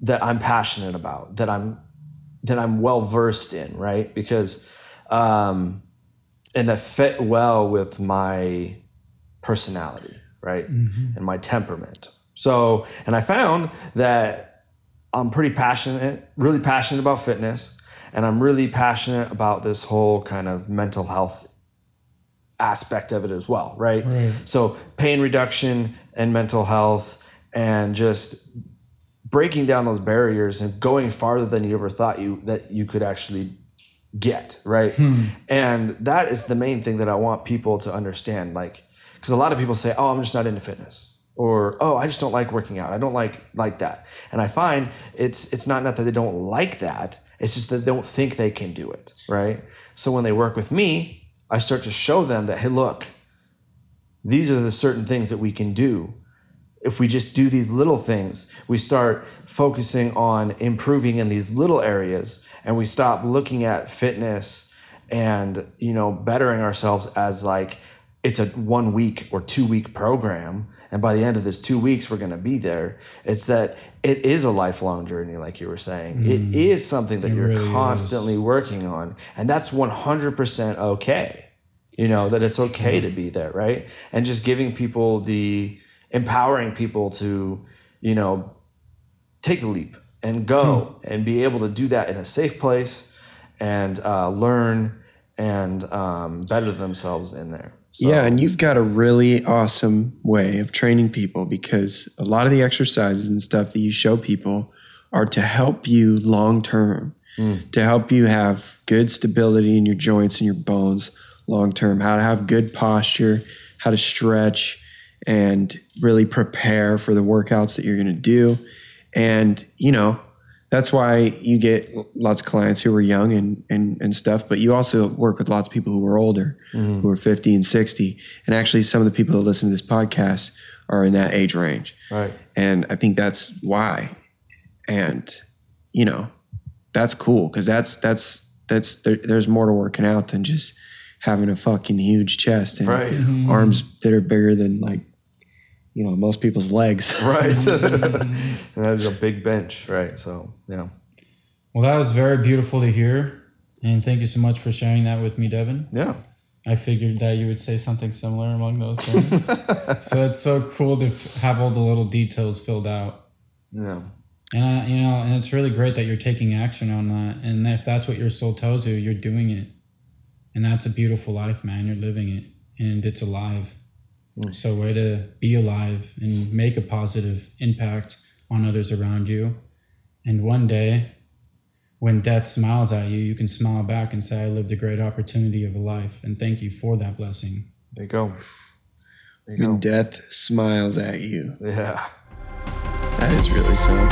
that I'm passionate about, that I'm, that I'm well versed in. Right. Because, um, and that fit well with my personality, right. Mm-hmm. And my temperament. So, and I found that I'm pretty passionate, really passionate about fitness, and I'm really passionate about this whole kind of mental health aspect of it as well, right? Right. So pain reduction and mental health and just breaking down those barriers and going farther than you ever thought you that you could actually get, right? Hmm. And that is the main thing that I want people to understand, like, because a lot of people say, oh, I'm just not into fitness. Or, oh, I just don't like working out. I don't like like that. And I find it's it's not, not that they don't like that. It's just that they don't think they can do it, right? So when they work with me, I start to show them that, hey, look, these are the certain things that we can do. If we just do these little things, we start focusing on improving in these little areas, and we stop looking at fitness and, you know, bettering ourselves as like, it's a one week or two week program. And by the end of this two weeks, we're going to be there. It's that it is a lifelong journey. Like you were saying, mm. it is something that it you're really constantly is. working on. And that's one hundred percent okay. You know, that it's okay to be there. Right. And just giving people the empowering people to, you know, take the leap and go hmm. and be able to do that in a safe place and uh, learn and um, better themselves in there. So. Yeah, and you've got a really awesome way of training people, because a lot of the exercises and stuff that you show people are to help you long-term, mm. to help you have good stability in your joints and your bones long-term, how to have good posture, how to stretch and really prepare for the workouts that you're going to do. And, you know, that's why you get lots of clients who are young and, and, and stuff, but you also work with lots of people who are older, mm-hmm. who are fifty and sixty. And actually some of the people that listen to this podcast are in that age range. Right. And I think that's why. And, you know, that's cool. Cause that's, that's, that's, there, there's more to working out than just having a fucking huge chest and right. mm-hmm. arms that are bigger than like, you know, most people's legs. Right. And that is a big bench. Right. So, yeah. Well, that was very beautiful to hear. And thank you so much for sharing that with me, Devin. Yeah. I figured that you would say something similar among those things. So it's so cool to f- have all the little details filled out. Yeah. And I, you know, and it's really great that you're taking action on that. And if that's what your soul tells you, you're doing it. And that's a beautiful life, man. You're living it, and it's alive. Mm. So way to be alive and make a positive impact on others around you. And one day, when death smiles at you, you can smile back and say, I lived a great opportunity of a life, and thank you for that blessing. There you go. There you when go. Death smiles at you. Yeah. That is really something.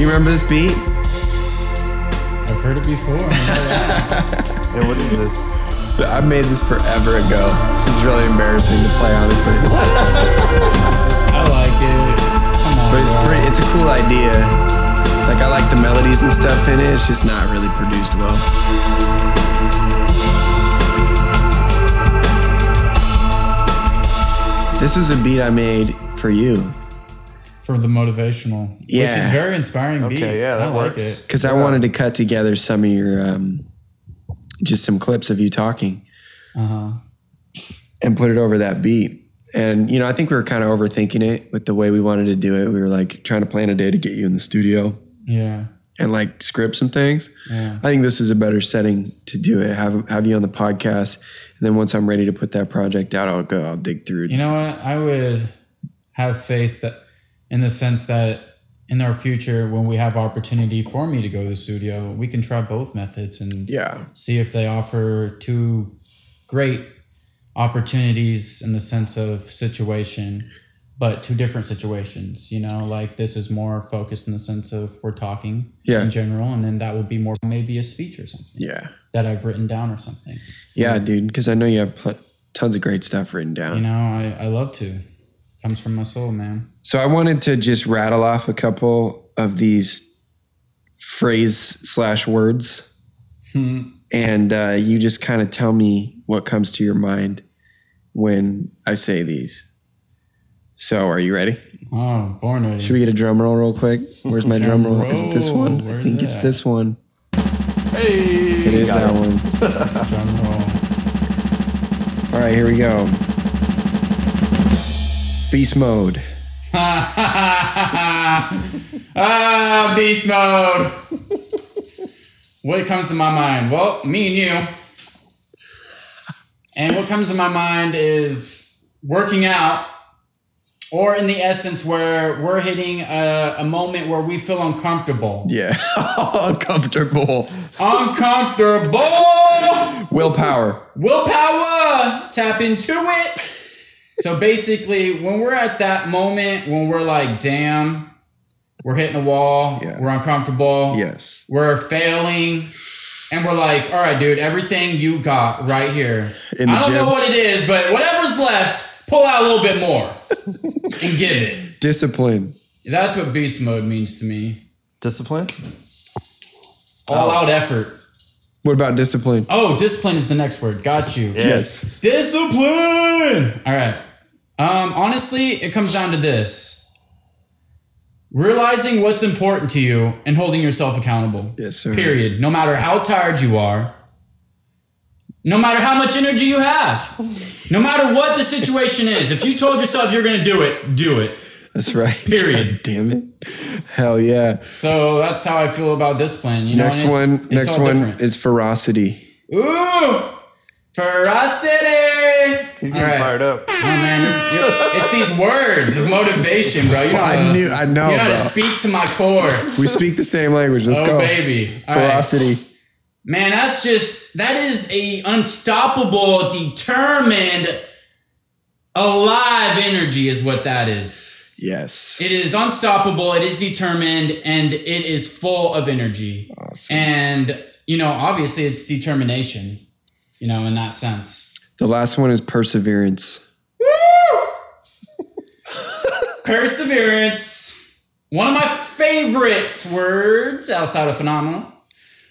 You remember this beat? I've heard it before. Yeah, what is this? I made this forever ago. This is really embarrassing to play, honestly. I like it. Come on, but it's bro. pretty. It's a cool idea. Like, I like the melodies and stuff in it. It's just not really produced well. This was a beat I made for you. For the motivational, yeah. Which is very inspiring. Okay, beat. yeah, that I works. Like it. Because yeah. I wanted to cut together some of your. Um, just some clips of you talking uh-huh. and put it over that beat. And, you know, I think we were kind of overthinking it with the way we wanted to do it. We were like trying to plan a day to get you in the studio yeah, and like script some things. Yeah. I think this is a better setting to do it. Have, have you on the podcast. And then once I'm ready to put that project out, I'll go, I'll dig through. You know what? I would have faith that in the sense that in our future, when we have opportunity for me to go to the studio, we can try both methods and yeah. see if they offer two great opportunities in the sense of situation, but two different situations, you know, like this is more focused in the sense of we're talking yeah. in general, and then that would be more maybe a speech or something yeah. that I've written down or something. Yeah, and, dude, because I know you have pl- tons of great stuff written down. You know, I, I love to. Comes from my soul, man. So I wanted to just rattle off a couple of these phrase slash words. Hmm. And uh, you just kind of tell me what comes to your mind when I say these. So are you ready? Oh, born ready. Should we get a drum roll real quick? Where's my drum roll? Is it this one? Where's I think that? It's this one. Hey! It is that it. one. Drum roll. All right, here we go. Beast mode. ah, beast mode. What comes to my mind? Well, me and you. And what comes to my mind is working out, or in the essence where we're hitting a, a moment where we feel uncomfortable. Yeah. uncomfortable. Uncomfortable. Willpower. Willpower. Tap into it. So basically, when we're at that moment, when we're like, damn, we're hitting a wall, yeah. we're uncomfortable, yes, we're failing, and we're like, all right, dude, everything you got right here. In the I don't gym. know what it is, but whatever's left, pull out a little bit more and give it. Discipline. That's what beast mode means to me. Discipline? All oh. out effort. What about discipline? Oh, discipline is the next word. Got you. Yes. yes. Discipline. All right. Um, honestly, it comes down to this. Realizing what's important to you and holding yourself accountable. Yes, sir. Period. No matter how tired you are. No matter how much energy you have. No matter what the situation is. If you told yourself you're going to do it, do it. That's right. Period. God damn it. Hell yeah. So that's how I feel about discipline. You next know, it's, one, it's next one different. Is ferocity. Ooh, ferocity. He's getting right. fired up. Oh man, you're, you're, it's these words of motivation, bro. You know, well, I knew, I know. You gotta speak to my core. We speak the same language. Let's oh, go, baby. All ferocity. Right. Man, that's just that is a unstoppable, determined, alive energy is what that is. Yes. It is unstoppable, it is determined, and it is full of energy. Awesome. And, you know, obviously it's determination, you know, in that sense. The last one is perseverance. Woo! Perseverance. One of my favorite words outside of phenomenal.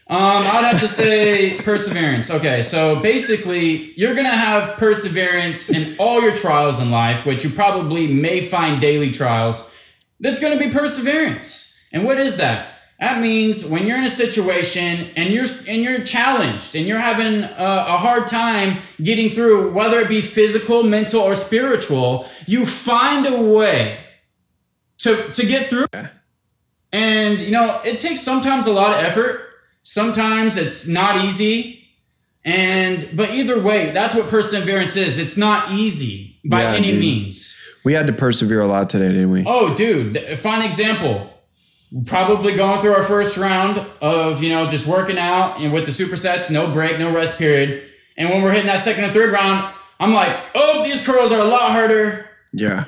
Um, I would have to say perseverance. Okay, so basically, you're going to have perseverance in all your trials in life, which you probably may find daily trials. That's going to be perseverance. And what is that? That means when you're in a situation and you're and you're challenged and you're having a, a hard time getting through, whether it be physical, mental, or spiritual, you find a way to to get through. And, you know, it takes sometimes a lot of effort. Sometimes it's not easy. And but either way, that's what perseverance is. It's not easy by yeah, any dude. means. We had to persevere a lot today, didn't we? Oh, dude. Fine example. Probably going through our first round of, you know, just working out and with the supersets, no break, no rest period. And when we're hitting that second and third round, I'm like, oh, these curls are a lot harder. Yeah.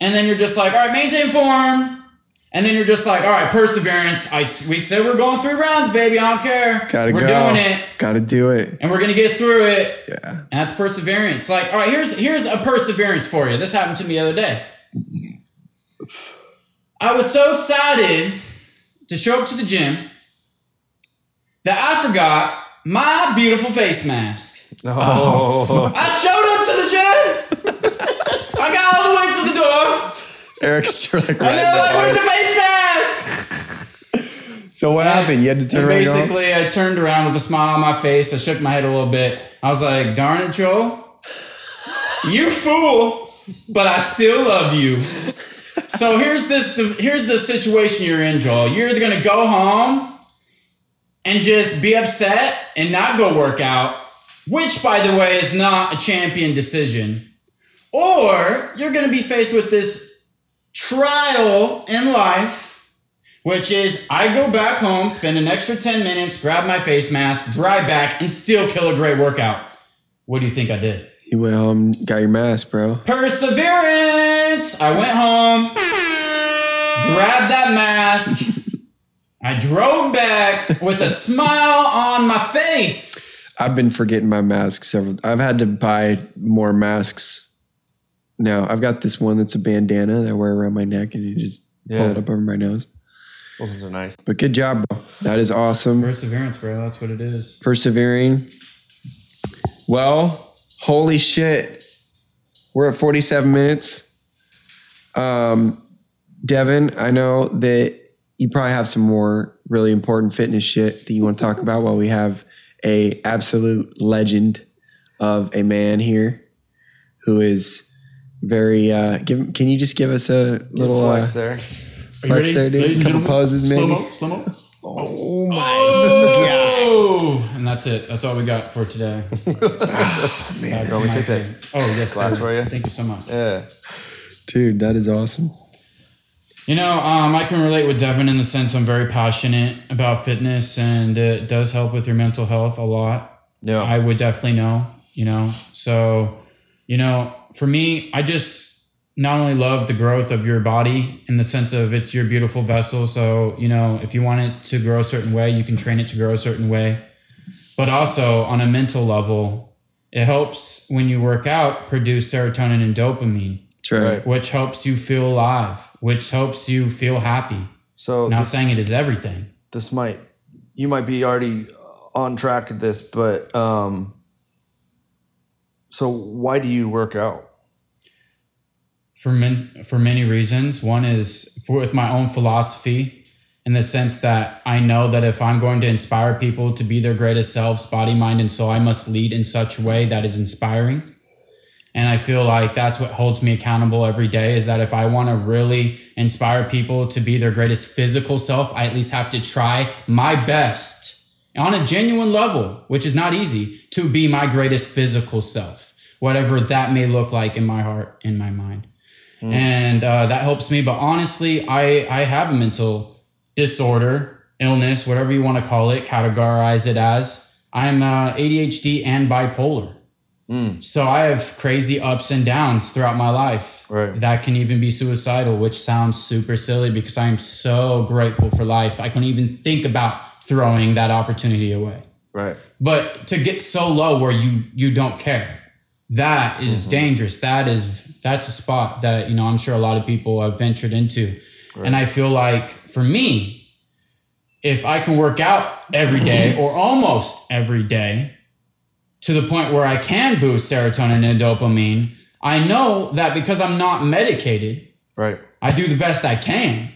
And then you're just like, all right, maintain form. And then you're just like, all right, perseverance. I, we said we're going three rounds, baby. I don't care. Gotta we're go. We're doing it. Gotta do it. And we're going to get through it. Yeah. And that's perseverance. Like, all right, here's here's a perseverance for you. This happened to me the other day. I was so excited to show up to the gym that I forgot my beautiful face mask. Oh. I showed up to the gym. I got all the way to the door. Eric's like, right, and they're like, where's your face mask? So what and happened? You had to turn around? Basically, I turned around with a smile on my face. I shook my head a little bit. I was like, darn it, Joel. You fool, but I still love you. So here's this here's the situation you're in, Joel. You're either going to go home and just be upset and not go work out, which, by the way, is not a champion decision. Or you're going to be faced with this trial in life, which is I go back home, spend an extra ten minutes, grab my face mask, drive back, and still kill a great workout. What do you think I did? You went home, got your mask, bro. Perseverance! I went home, grabbed that mask. I drove back with a smile on my face. I've been forgetting my mask several... I've had to buy more masks. Now, I've got this one that's a bandana that I wear around my neck and you just yeah. pull it up over my nose. Those ones are nice. But good job, bro. That is awesome. Perseverance, bro. That's what it is. Persevering. Well... Holy shit. We're at forty-seven minutes. Um, Devin, I know that you probably have some more really important fitness shit that you want to talk about while we have a absolute legend of a man here who is very... Uh, give. Can you just give us a Get little... flex uh, there. Are flex there, dude. A couple poses, maybe. Slow-mo, slow-mo. Oh, my oh. God. And that's it. That's all we got for today. Oh, man. Go take that. Oh, yes, glass for you. Thank you so much. Yeah. Dude, that is awesome. You know, um, I can relate with Devin in the sense I'm very passionate about fitness and it does help with your mental health a lot. Yeah. I would definitely know, you know. So, you know, for me, I just... not only love the growth of your body in the sense of it's your beautiful vessel. So, you know, if you want it to grow a certain way, you can train it to grow a certain way. But also on a mental level, it helps when you work out, produce serotonin and dopamine, right. which helps you feel alive, which helps you feel happy. So not this, saying it is everything. This might, you might be already on track of this, but um, so why do you work out? For, min- for many reasons. One is for, with my own philosophy in the sense that I know that if I'm going to inspire people to be their greatest selves, body, mind, and soul, I must lead in such a way that is inspiring. And I feel like that's what holds me accountable every day is that if I want to really inspire people to be their greatest physical self, I at least have to try my best on a genuine level, which is not easy, to be my greatest physical self, whatever that may look like in my heart, in my mind. Mm. And uh, that helps me. But honestly, I, I have a mental disorder, illness, whatever you want to call it, categorize it as. I'm uh, A D H D and bipolar. Mm. So I have crazy ups and downs throughout my life. Right. That can even be suicidal, which sounds super silly because I am so grateful for life. I couldn't even think about throwing that opportunity away. Right. But to get so low where you, you don't care, that is mm-hmm. dangerous. That is... That's a spot that, you know, I'm sure a lot of people have ventured into. Right. And I feel like for me, if I can work out every day or almost every day to the point where I can boost serotonin and dopamine, I know that because I'm not medicated, right. I do the best I can.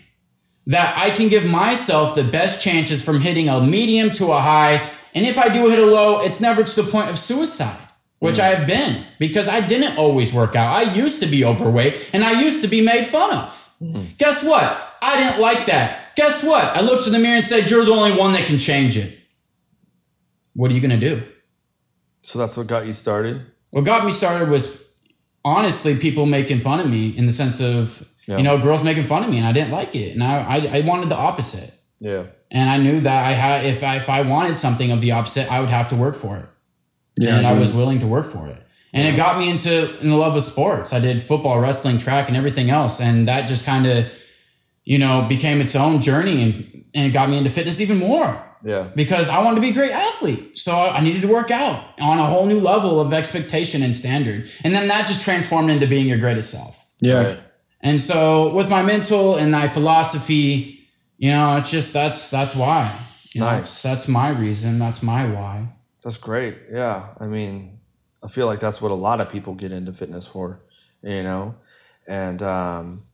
that I can give myself the best chances from hitting a medium to a high. And if I do hit a low, it's never to the point of suicide, which mm. I have been, because I didn't always work out. I used to be overweight and I used to be made fun of. Mm. Guess what? I didn't like that. Guess what? I looked in the mirror and said, you're the only one that can change it. What are you going to do? So that's what got you started? What got me started was honestly people making fun of me in the sense of, yeah. you know, girls making fun of me, and I didn't like it. And I, I, I wanted the opposite. Yeah. And I knew that I had, if I, if I wanted something of the opposite, I would have to work for it. Yeah. And I was willing to work for it. And yeah. it got me into in the love of sports. I did football, wrestling, track, and everything else. And that just kind of, you know, became its own journey, and, and it got me into fitness even more. Yeah. Because I wanted to be a great athlete. So I needed to work out on a whole new level of expectation and standard. And then that just transformed into being your greatest self. Yeah. Right? And so with my mental and my philosophy, you know, it's just, that's, that's why. You nice. Know, that's, that's my reason. That's my why. That's great. Yeah. I mean, I feel like that's what a lot of people get into fitness for, you know? And, um,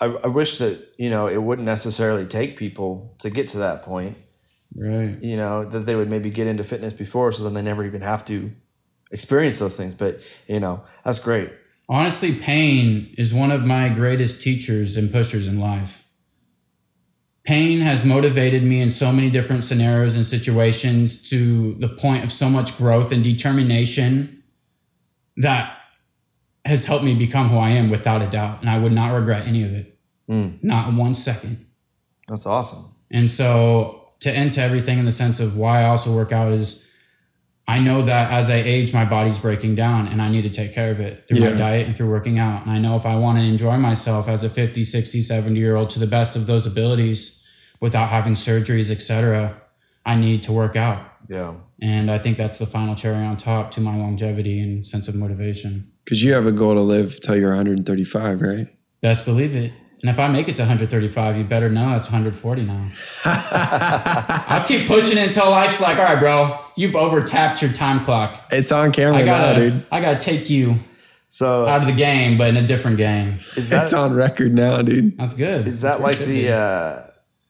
I, I wish that, you know, it wouldn't necessarily take people to get to that point. Right. You know, that they would maybe get into fitness before, so then they never even have to experience those things. But, you know, that's great. Honestly, pain is one of my greatest teachers and pushers in life. Pain has motivated me in so many different scenarios and situations to the point of so much growth and determination that has helped me become who I am without a doubt. And I would not regret any of it. Mm. Not one second. That's awesome. And so... to end to everything in the sense of why I also work out is I know that as I age, my body's breaking down and I need to take care of it through yeah. my diet and through working out. And I know if I want to enjoy myself as a fifty, sixty, seventy year old to the best of those abilities without having surgeries, et cetera, I need to work out. Yeah. And I think that's the final cherry on top to my longevity and sense of motivation. Because you have a goal to live till you're one hundred thirty-five, right? Best believe it. And if I make it to one hundred thirty-five, you better know it's one hundred forty now. I'll keep pushing it until life's like, all right, bro, you've overtapped your time clock. It's on camera I gotta, now, dude. I got to take you so, out of the game, but in a different game. Is that, it's on record now, dude. That's good. Is that like the uh,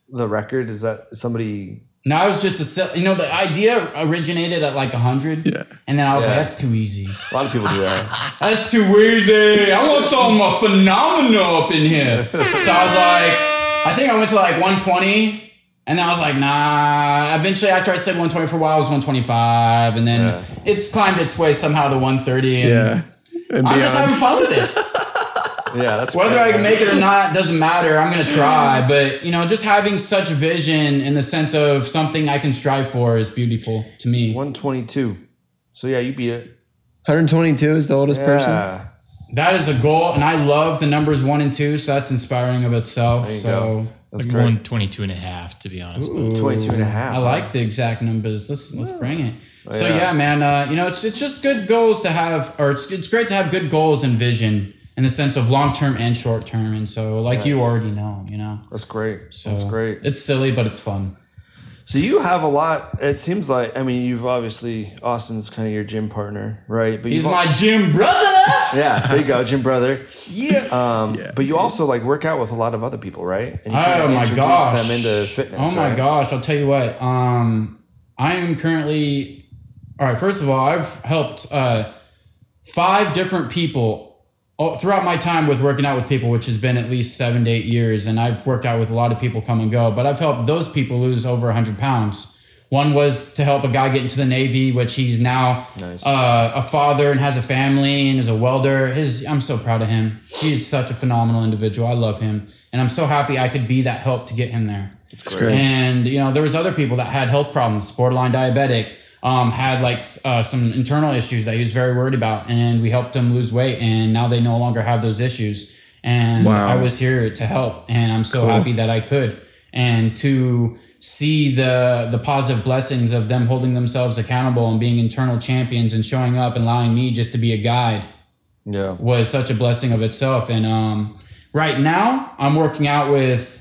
the record? Is that somebody... No, I was just a, you know, the idea originated at like one hundred. Yeah. And then I was yeah. like, that's too easy. A lot of people do that. That's too easy. I want some phenomena up in here. So I was like, I think I went to like one twenty. And then I was like, nah. Eventually, after I said one twenty for a while, it was one twenty-five. And then yeah. it's climbed its way somehow to one thirty. And yeah. And I'm beyond. Just having fun with it. Yeah, that's whether I can make it or not doesn't matter. I'm gonna try, but you know, just having such vision in the sense of something I can strive for is beautiful to me. one twenty-two. So yeah, you beat it. one hundred twenty-two is the oldest yeah. person. That is a goal, and I love the numbers one and two, so that's inspiring of itself. So that's like one twenty-two and a half, to be honest. Ooh, twenty-two and a half. I huh? like the exact numbers. Let's let's yeah. bring it. Oh, so yeah, yeah man, uh, you know, it's it's just good goals to have, or it's it's great to have good goals and vision. In the sense of long-term and short-term. And so like nice. You already know, you know. That's great. So That's great. It's silly, but it's fun. So you have a lot. It seems like, I mean, you've obviously, Austin's kind of your gym partner, right? But he's my al- gym brother. Yeah, there you go, gym brother. yeah. Um, yeah. But you also like work out with a lot of other people, right? And you kind oh, of introduce my gosh. them into fitness. Oh my right? gosh. I'll tell you what. Um, I am currently, all right, first of all, I've helped uh, five different people throughout my time with working out with people, which has been at least seven to eight years, and I've worked out with a lot of people come and go, but I've helped those people lose over one hundred pounds. One was to help a guy get into the Navy, which he's now nice. uh, a father and has a family and is a welder. His, I'm so proud of him. He is such a phenomenal individual. I love him. And I'm so happy I could be that help to get him there. That's great. And you know, there was other people that had health problems, borderline diabetic, Um, had like uh, some internal issues that he was very worried about, and we helped him lose weight, and now they no longer have those issues. And wow. I was here to help, and I'm so cool. happy that I could, and to see the the positive blessings of them holding themselves accountable and being internal champions and showing up and allowing me just to be a guide yeah. was such a blessing of itself. And um, right now I'm working out with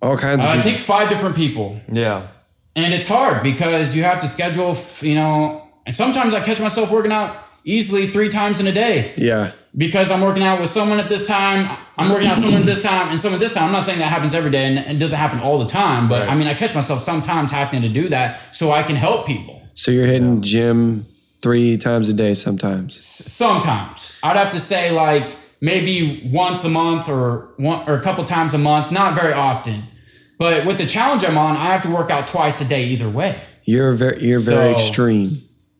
all kinds of uh, I think five different people. Yeah. And it's hard because you have to schedule, you know, and sometimes I catch myself working out easily three times in a day. Yeah. because I'm working out with someone at this time, I'm working out with someone at this time, and someone at this time. I'm not saying that happens every day, and it doesn't happen all the time, but right. I mean, I catch myself sometimes having to do that so I can help people. So you're hitting gym three times a day sometimes? S- sometimes. I'd have to say like maybe once a month or one or a couple times a month, not very often. But with the challenge I'm on, I have to work out twice a day either way. You're very, you're so, very extreme.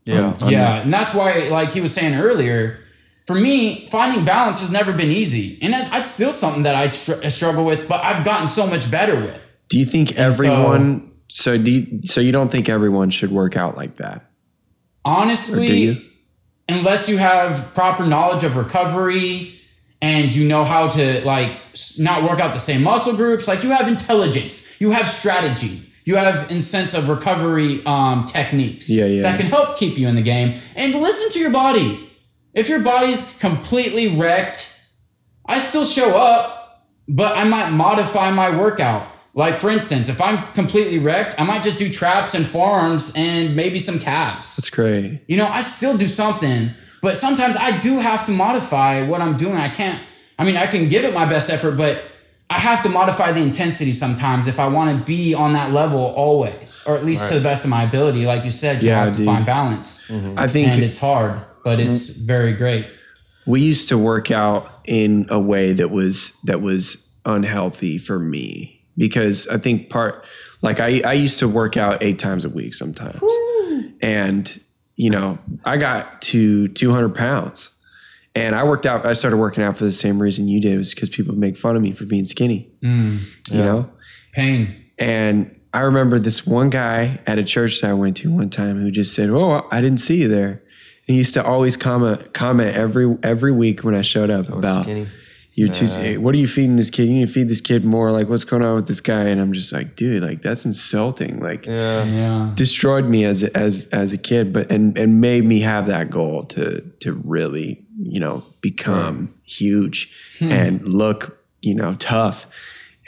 Yeah. Um, yeah. And that's why, like he was saying earlier, for me, finding balance has never been easy. And that, that's still something that I str- struggle with, but I've gotten so much better with. Do you think everyone, so, so, do you, so you don't think everyone should work out like that? Honestly, unless you have proper knowledge of recovery and you know how to like not work out the same muscle groups, like you have intelligence, you have strategy, you have in sense of recovery um, techniques yeah, yeah, that yeah. can help keep you in the game. And listen to your body. If your body's completely wrecked, I still show up, but I might modify my workout. Like for instance, if I'm completely wrecked, I might just do traps and forearms and maybe some calves. That's great. You know, I still do something. But sometimes I do have to modify what I'm doing. I can't, I mean, I can give it my best effort, but I have to modify the intensity sometimes if I want to be on that level always, or at least right. to the best of my ability. Like you said, you yeah, have to dude. find balance. Mm-hmm. I think, and it's hard, but mm-hmm. it's very great. We used to work out in a way that was, that was unhealthy for me, because I think part, like I, I used to work out eight times a week sometimes. Woo. And you know, I got to two hundred pounds and I worked out. I started working out for the same reason you did, was because people make fun of me for being skinny, mm, you yeah. know, pain. And I remember this one guy at a church that I went to one time who just said, "Oh, I didn't see you there." And he used to always comment, comment every, every week when I showed up oh, about skinny. You're too, hey, what are you feeding this kid? You need to feed this kid more. Like, what's going on with this guy? And I'm just like, dude, like that's insulting. Like, yeah, yeah. destroyed me as as as a kid, but and and made me have that goal to to really, you know, become yeah. huge hmm. and look, you know, tough.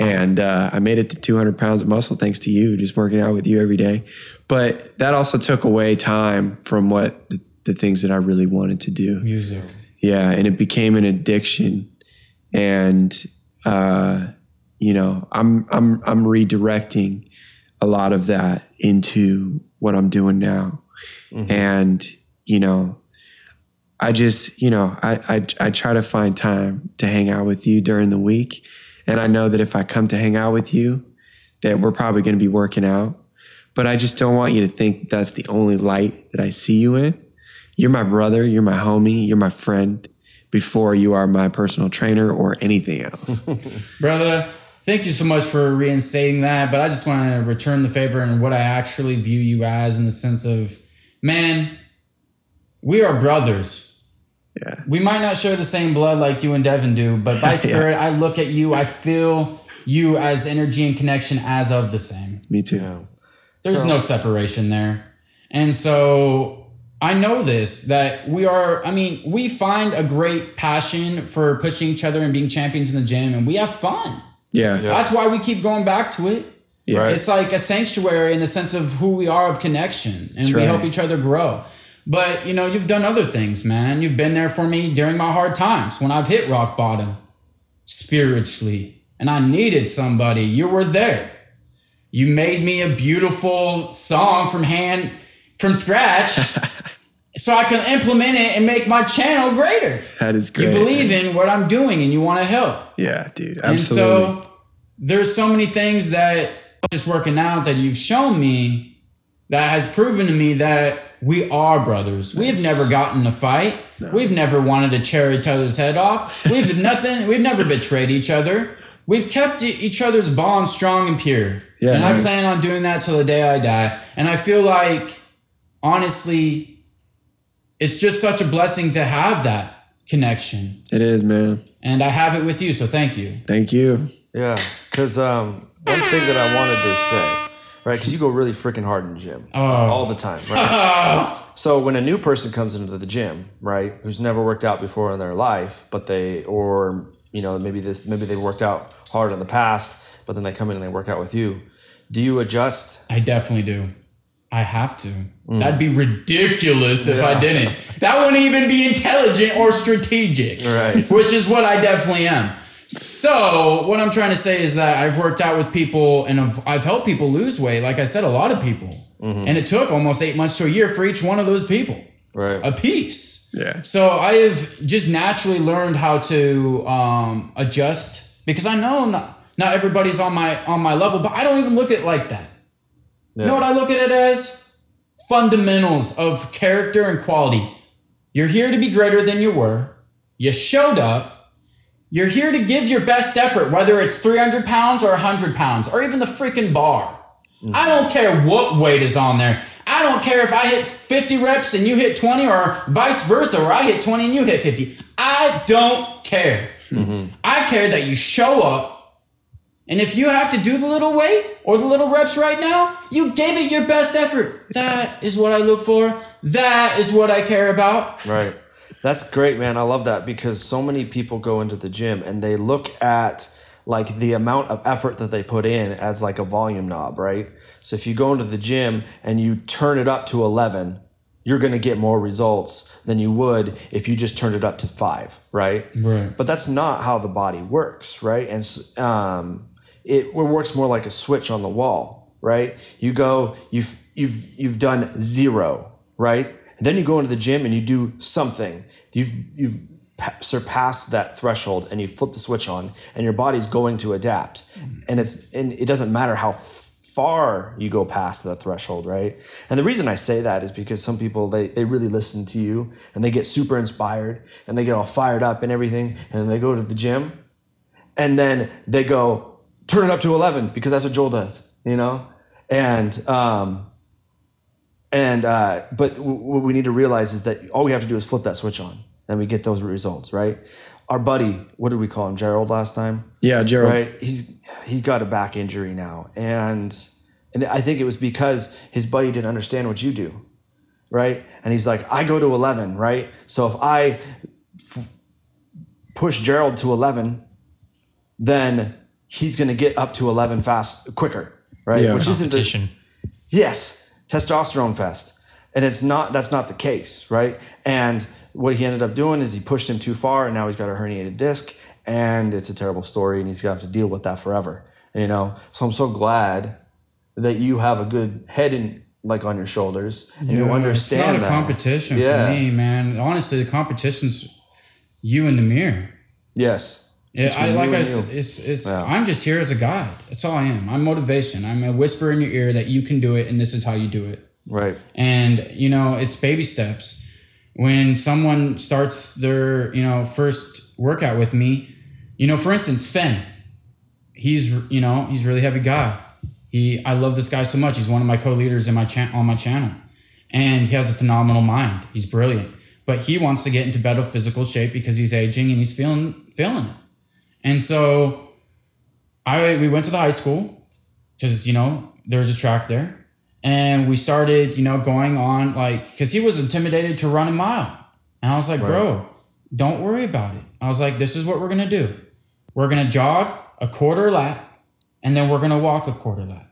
And uh, I made it to two hundred pounds of muscle thanks to you, just working out with you every day. But that also took away time from what the, the things that I really wanted to do. Music. Yeah, and it became an addiction. And, uh, you know, I'm, I'm, I'm redirecting a lot of that into what I'm doing now. Mm-hmm. And, you know, I just, you know, I, I, I try to find time to hang out with you during the week. And I know that if I come to hang out with you, that we're probably going to be working out, but I just don't want you to think that's the only light that I see you in. You're my brother. You're my homie. You're my friend. Before you are my personal trainer or anything else. Brother, thank you so much for reinstating that, but I just want to return the favor and what I actually view you as, in the sense of, man, we are brothers. Yeah. We might not share the same blood like you and Devin do, but by spirit, yeah. I look at you, I feel you as energy and connection as of the same. Me too. Yeah. There's so, no separation there. And so I know this, that we are, I mean, we find a great passion for pushing each other and being champions in the gym, and we have fun. Yeah. yeah. That's why we keep going back to it. Yeah. Right. It's like a sanctuary in the sense of who we are, of connection, and That's we right. help each other grow. But, you know, you've done other things, man. You've been there for me during my hard times when I've hit rock bottom spiritually and I needed somebody. You were there. You made me a beautiful song from hand, from scratch. So I can implement it and make my channel greater. That is great. You believe in what I'm doing and you want to help. Yeah, dude, absolutely. And so there's so many things that just working out that you've shown me that has proven to me that we are brothers. Nice. We've never gotten in a fight. No. We've never wanted to tear each other's head off. We've nothing. We've never betrayed each other. We've kept each other's bond strong and pure. Yeah, and man. I plan on doing that till the day I die. And I feel like, honestly, it's just such a blessing to have that connection. It is, man. And I have it with you, so thank you. Thank you. Yeah, because um, one thing that I wanted to say, right, because you go really freaking hard in the gym oh. all the time, right? So when a new person comes into the gym, right, who's never worked out before in their life, but they, or, you know, maybe this, maybe they've worked out hard in the past, but then they come in and they work out with you. Do you adjust? I definitely do. I have to. Mm. That'd be ridiculous if yeah. I didn't. That wouldn't even be intelligent or strategic, right? Which is what I definitely am. So what I'm trying to say is that I've worked out with people and I've, I've helped people lose weight. Like I said, a lot of people. Mm-hmm. And it took almost eight months to a year for each one of those people. Right. A piece. Yeah. So I have just naturally learned how to um, adjust because I know not, not everybody's on my on my level, but I don't even look at it like that. Yeah. You know what I look at it as? Fundamentals of character and quality. You're here to be greater than you were. You showed up. You're here to give your best effort, whether it's three hundred pounds or one hundred pounds or even the freaking bar. Mm-hmm. I don't care what weight is on there. I don't care if I hit fifty reps and you hit twenty or vice versa, or I hit twenty and you hit fifty. I don't care. Mm-hmm. I care that you show up. And if you have to do the little weight or the little reps right now, you gave it your best effort. That is what I look for. That is what I care about. Right. That's great, man. I love that because so many people go into the gym and they look at like the amount of effort that they put in as like a volume knob, right? So if you go into the gym and you turn it up to eleven, you're going to get more results than you would if you just turned it up to five, right? Right. But that's not how the body works, right? And um It works more like a switch on the wall, right? You go, you've you've you've done zero, right? And then you go into the gym and you do something. You've you've surpassed that threshold and you flip the switch on, and your body's going to adapt. And it's and it doesn't matter how f- far you go past that threshold, right? And the reason I say that is because some people they they really listen to you and they get super inspired and they get all fired up and everything, and they go to the gym, and then they go. Turn it up to eleven because that's what Joel does, you know? And, um, and, uh, but w- what we need to realize is that all we have to do is flip that switch on and we get those results, right? Our buddy, what did we call him? Gerald last time? Yeah, Gerald. Right? He's, he's got a back injury now. And, and I think it was because his buddy didn't understand what you do, right? And he's like, I go to eleven, right? So if I f- push Gerald to eleven, then he's going to get up to eleven fast, quicker, right? Yeah. Which isn't a, yes, testosterone fest, and it's not. That's not the case, right? And what he ended up doing is he pushed him too far, and now he's got a herniated disc, and it's a terrible story, and he's going to have to deal with that forever, you know. So I'm so glad that you have a good head in, like on your shoulders, and yeah, you understand. It's not a that. competition yeah. for me, man. Honestly, the competition's you in the mirror. Yes. Yeah, I like I said, it's it's yeah. I'm just here as a guide. That's all I am. I'm motivation. I'm a whisper in your ear that you can do it and this is how you do it. Right. And you know, it's baby steps. When someone starts their, you know, first workout with me, you know, for instance, Finn. He's, you know, he's a really heavy guy. He I love this guy so much. He's one of my co-leaders in my cha- on my channel. And he has a phenomenal mind. He's brilliant. But he wants to get into better physical shape because he's aging and he's feeling feeling it. And so I we went to the high school because, you know, there was a track there. And we started, you know, going on like because he was intimidated to run a mile. And I was like, right. bro, don't worry about it. I was like, this is what we're going to do. We're going to jog a quarter lap and then we're going to walk a quarter lap.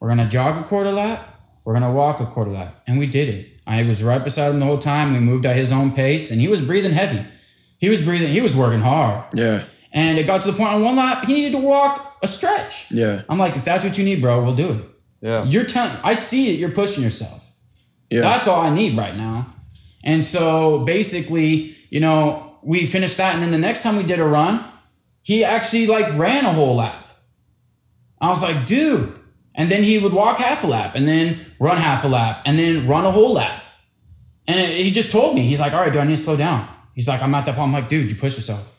We're going to jog a quarter lap. We're going to walk a quarter lap. And we did it. I was right beside him the whole time. We moved at his own pace and he was breathing heavy. He was breathing. He was working hard. Yeah. And it got to the point on one lap, he needed to walk a stretch. Yeah. I'm like, if that's what you need, bro, we'll do it. Yeah. You're telling, I see it. You're pushing yourself. Yeah. That's all I need right now. And so basically, you know, we finished that. And then the next time we did a run, he actually like ran a whole lap. I was like, dude. And then he would walk half a lap and then run half a lap and then run a whole lap. And it, he just told me, he's like, all right, do I need to slow down? He's like, I'm at that point. I'm like, dude, you push yourself.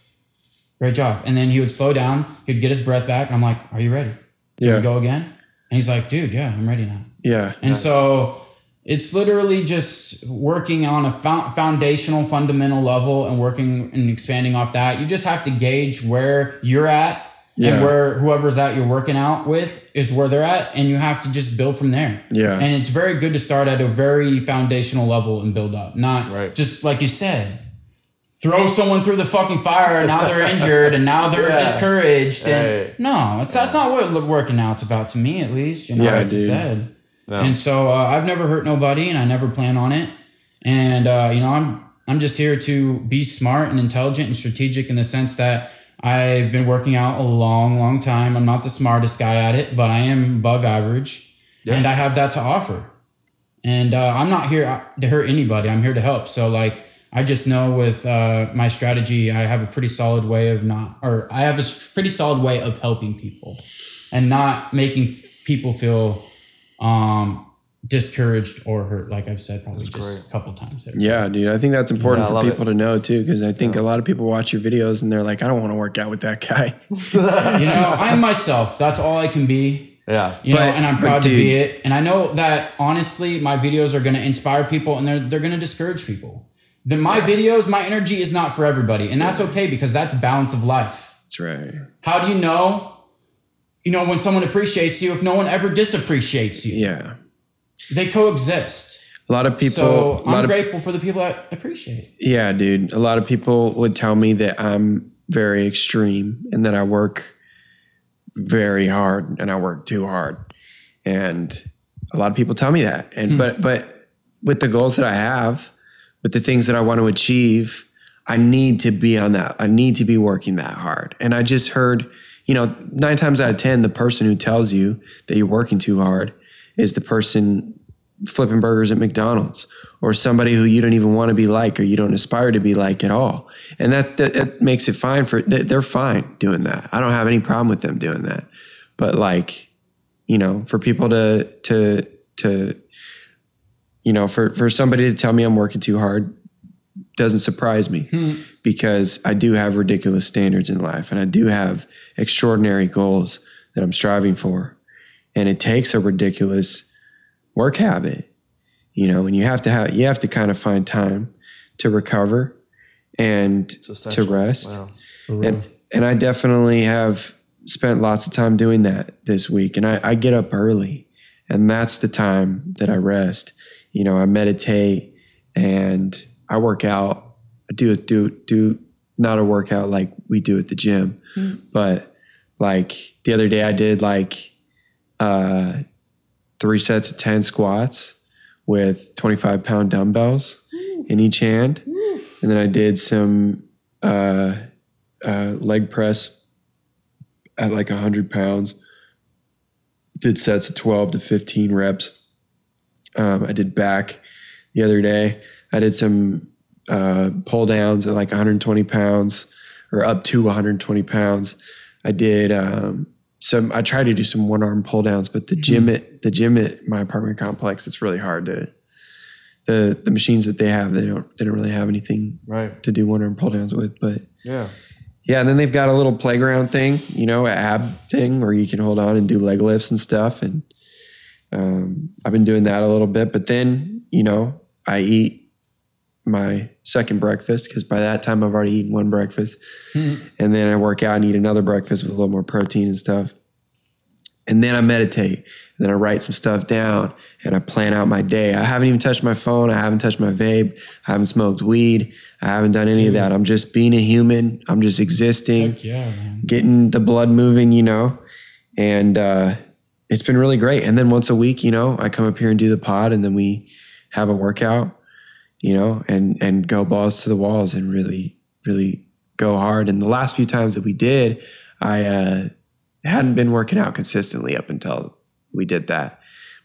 Great job. And then he would slow down. He'd get his breath back. And I'm like, are you ready? Can yeah. we go again? And he's like, dude, yeah, I'm ready now. Yeah. And nice. So it's literally just working on a foundational, fundamental level and working and expanding off that. You just have to gauge where you're at yeah. and where whoever's out you're working out with is where they're at. And you have to just build from there. Yeah. And it's very good to start at a very foundational level and build up. Not right. just like you said. Throw someone through the fucking fire and now they're injured and now they're yeah. discouraged. And right. No, it's, that's not what working out's about to me, at least. You know, yeah, like dude. you said. No. And so uh, I've never hurt nobody, and I never plan on it. And uh, you know, I'm I'm just here to be smart and intelligent and strategic in the sense that I've been working out a long, long time. I'm not the smartest guy at it, but I am above average, yeah. and I have that to offer. And uh, I'm not here to hurt anybody. I'm here to help. So like, I just know with uh, my strategy, I have a pretty solid way of not, or I have a pretty solid way of helping people, and not making people feel um, discouraged or hurt. Like I've said, probably that's just great. A couple times there. Yeah, dude, I think that's important yeah, for people it. to know too, because I think yeah. a lot of people watch your videos and they're like, I don't want to work out with that guy. You know, I'm myself. That's all I can be. Yeah, you but, know, and I'm proud to be it. And I know that honestly, my videos are going to inspire people, and they're they're going to discourage people. Then my yeah. videos, my energy is not for everybody, and that's okay, because that's balance of life. That's right. How do you know? You know, when someone appreciates you, if no one ever disappreciates you. Yeah, they coexist. A lot of people. So I'm grateful of, for the people I appreciate. Yeah, dude. A lot of people would tell me that I'm very extreme and that I work very hard and I work too hard. And a lot of people tell me that. And hmm. but but with the goals that I have, with the things that I want to achieve, I need to be on that. I need to be working that hard. And I just heard, you know, nine times out of ten, the person who tells you that you're working too hard is the person flipping burgers at McDonald's, or somebody who you don't even want to be like, or you don't aspire to be like at all. And that's, that, that makes it fine for, they're fine doing that. I don't have any problem with them doing that. But like, you know, for people to, to, to, you know, for, for somebody to tell me I'm working too hard doesn't surprise me hmm. because I do have ridiculous standards in life, and I do have extraordinary goals that I'm striving for. And it takes a ridiculous work habit, you know, and you have to have, you have to kind of find time to recover and to rest. Wow. And, and I definitely have spent lots of time doing that this week. And I, I get up early, and that's the time that I rest. You know, I meditate and I work out. I do, do, do not a workout like we do at the gym, mm. but like the other day I did like, uh, three sets of ten squats with twenty-five pound dumbbells Ooh. in each hand. Ooh. And then I did some uh, uh, leg press at like one hundred pounds. Did sets of twelve to fifteen reps. Um, I did back the other day. I did some uh, pull downs at like one hundred twenty pounds, or up to one hundred twenty pounds. I did... Um, So I try to do some one arm pull downs, but the gym at the gym at my apartment complex, it's really hard to the the machines that they have, they don't they don't really have anything right to do one arm pull downs with. But yeah, yeah, and then they've got a little playground thing, you know, an ab thing where you can hold on and do leg lifts and stuff. And um, I've been doing that a little bit, but then you know I eat my second breakfast, because by that time I've already eaten one breakfast, mm-hmm. and then I work out and eat another breakfast with a little more protein and stuff. And then I meditate, and then I write some stuff down, and I plan out my day. I haven't even touched my phone. I haven't touched my vape. I haven't smoked weed. I haven't done any Dude. of that. I'm just being a human. I'm just existing, Heck yeah, man. getting the blood moving, you know, and uh, it's been really great. And then once a week, you know, I come up here and do the pod, and then we have a workout, you know, and, and go balls to the walls and really, really go hard. And the last few times that we did, I uh, hadn't been working out consistently up until we did that.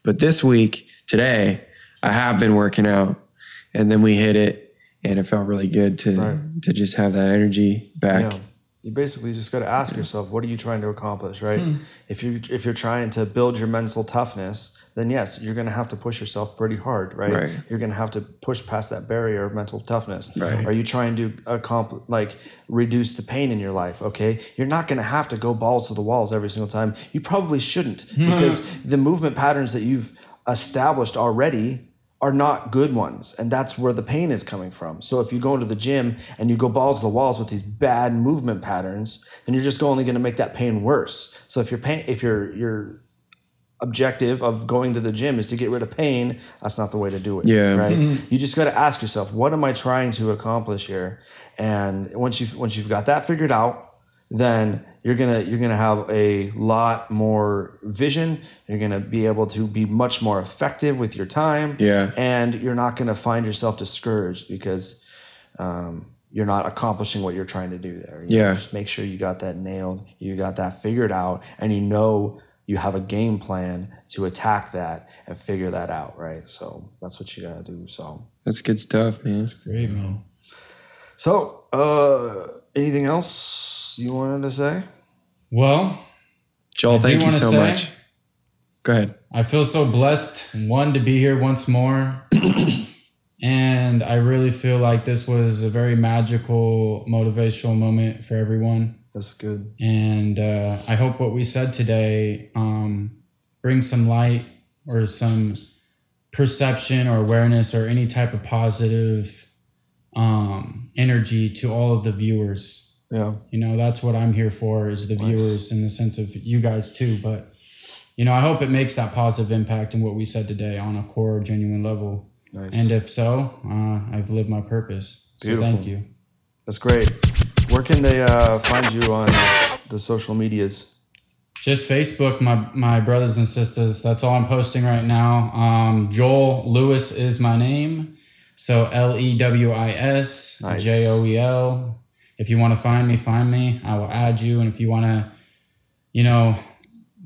But this week, today, I have been working out, and then we hit it, and it felt really good to, right. to just have that energy back. Yeah. You basically just got to ask yourself, what are you trying to accomplish, right? Hmm. If you if you're trying to build your mental toughness, then yes, you're going to have to push yourself pretty hard, right? right? You're going to have to push past that barrier of mental toughness. Right. Are you trying to accomplish, like reduce the pain in your life? Okay, you're not going to have to go balls to the walls every single time. You probably shouldn't, hmm. because the movement patterns that you've established already are not good ones. And that's where the pain is coming from. So if you go into the gym and you go balls to the walls with these bad movement patterns, then you're just only going to make that pain worse. So if your pain, if your your objective of going to the gym is to get rid of pain, that's not the way to do it. Yeah. Right? Mm-hmm. You just got to ask yourself, what am I trying to accomplish here? And once you've once you've got that figured out, then you're gonna you're gonna have a lot more vision. You're gonna be able to be much more effective with your time. Yeah. And you're not gonna find yourself discouraged because um, you're not accomplishing what you're trying to do there. You yeah. know, just make sure you got that nailed, you got that figured out, and you know you have a game plan to attack that and figure that out, right? So that's what you gotta do. So that's good stuff, man. That's great, man. So uh, anything else you wanted to say? Well, Joel, thank you so say, much. Go ahead. I feel so blessed, one, to be here once more. And I really feel like this was a very magical, motivational moment for everyone. That's good. And uh, I hope what we said today um, brings some light or some perception or awareness or any type of positive um, energy to all of the viewers. Yeah. You know, that's what I'm here for, is the nice. viewers, in the sense of you guys too. But, you know, I hope it makes that positive impact in what we said today on a core, genuine level. Nice. And if so, uh, I've lived my purpose. Beautiful. So thank you. That's great. Where can they uh, find you on the social medias? Just Facebook, my my brothers and sisters. That's all I'm posting right now. Um, Joel Lewis is my name. So L E W I S, nice. J O E L. If you want to find me, find me. I will add you. And if you want to, you know,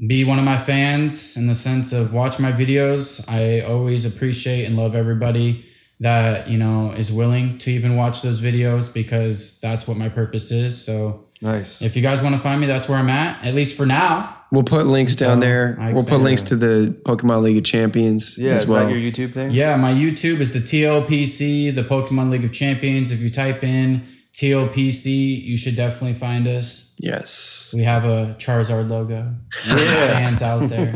be one of my fans in the sense of watch my videos. I always appreciate and love everybody that, you know, is willing to even watch those videos, because that's what my purpose is. So nice. If you guys want to find me, that's where I'm at, at least for now. We'll put links down so there. We'll put links to the Pokemon League of Champions. Yeah, as is well. That your YouTube thing? Yeah, my YouTube is the T L P C, the Pokemon League of Champions. If you type in T L P C, you should definitely find us. Yes. We have a Charizard logo. Yeah. Fans out there.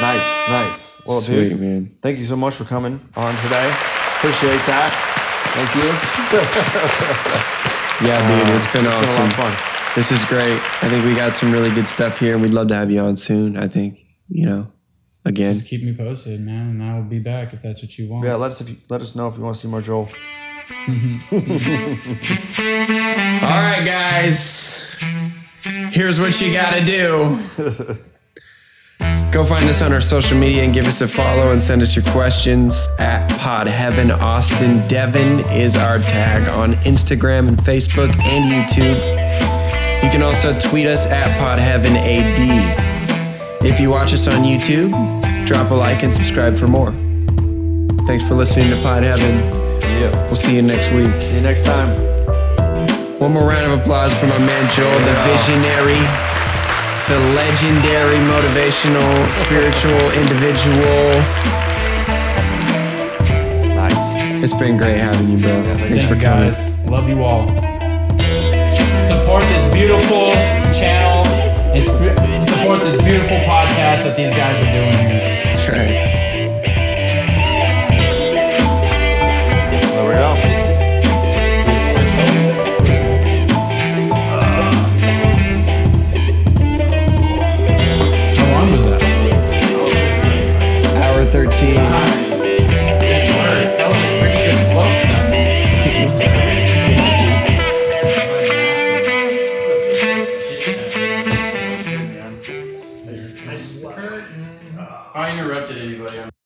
Nice, nice. Well, sweet, dude, man. Thank you so much for coming on today. Appreciate that. Thank you. Yeah, dude, uh, it's, it's been it's awesome. Been a lot of fun. This is great. I think we got some really good stuff here, and we'd love to have you on soon, I think, you know. Again. Just keep me posted, man, and I will be back if that's what you want. Yeah, let us if you, let us know if you want to see more Joel. All right, guys, here's what you gotta do. Go find us on our social media and give us a follow, and send us your questions at Podhaven Austin Devon is our tag on Instagram and Facebook and YouTube. You can also tweet us at Podhaven A D. If you watch us on YouTube, drop a like and subscribe for more. Thanks for listening to Podhaven. Yep. We'll see you next week. See you next time. One more round of applause for my man Joel, yeah. the visionary, the legendary, motivational, spiritual individual. Nice. It's been great having you, bro. Yeah, Thanks for coming. Guys, love you all. Support this beautiful channel. It's, support this beautiful podcast that these guys are doing here. That's right. thirteen. Nice. That was a pretty good flow. Nice. Nice. If I interrupted anybody, I'm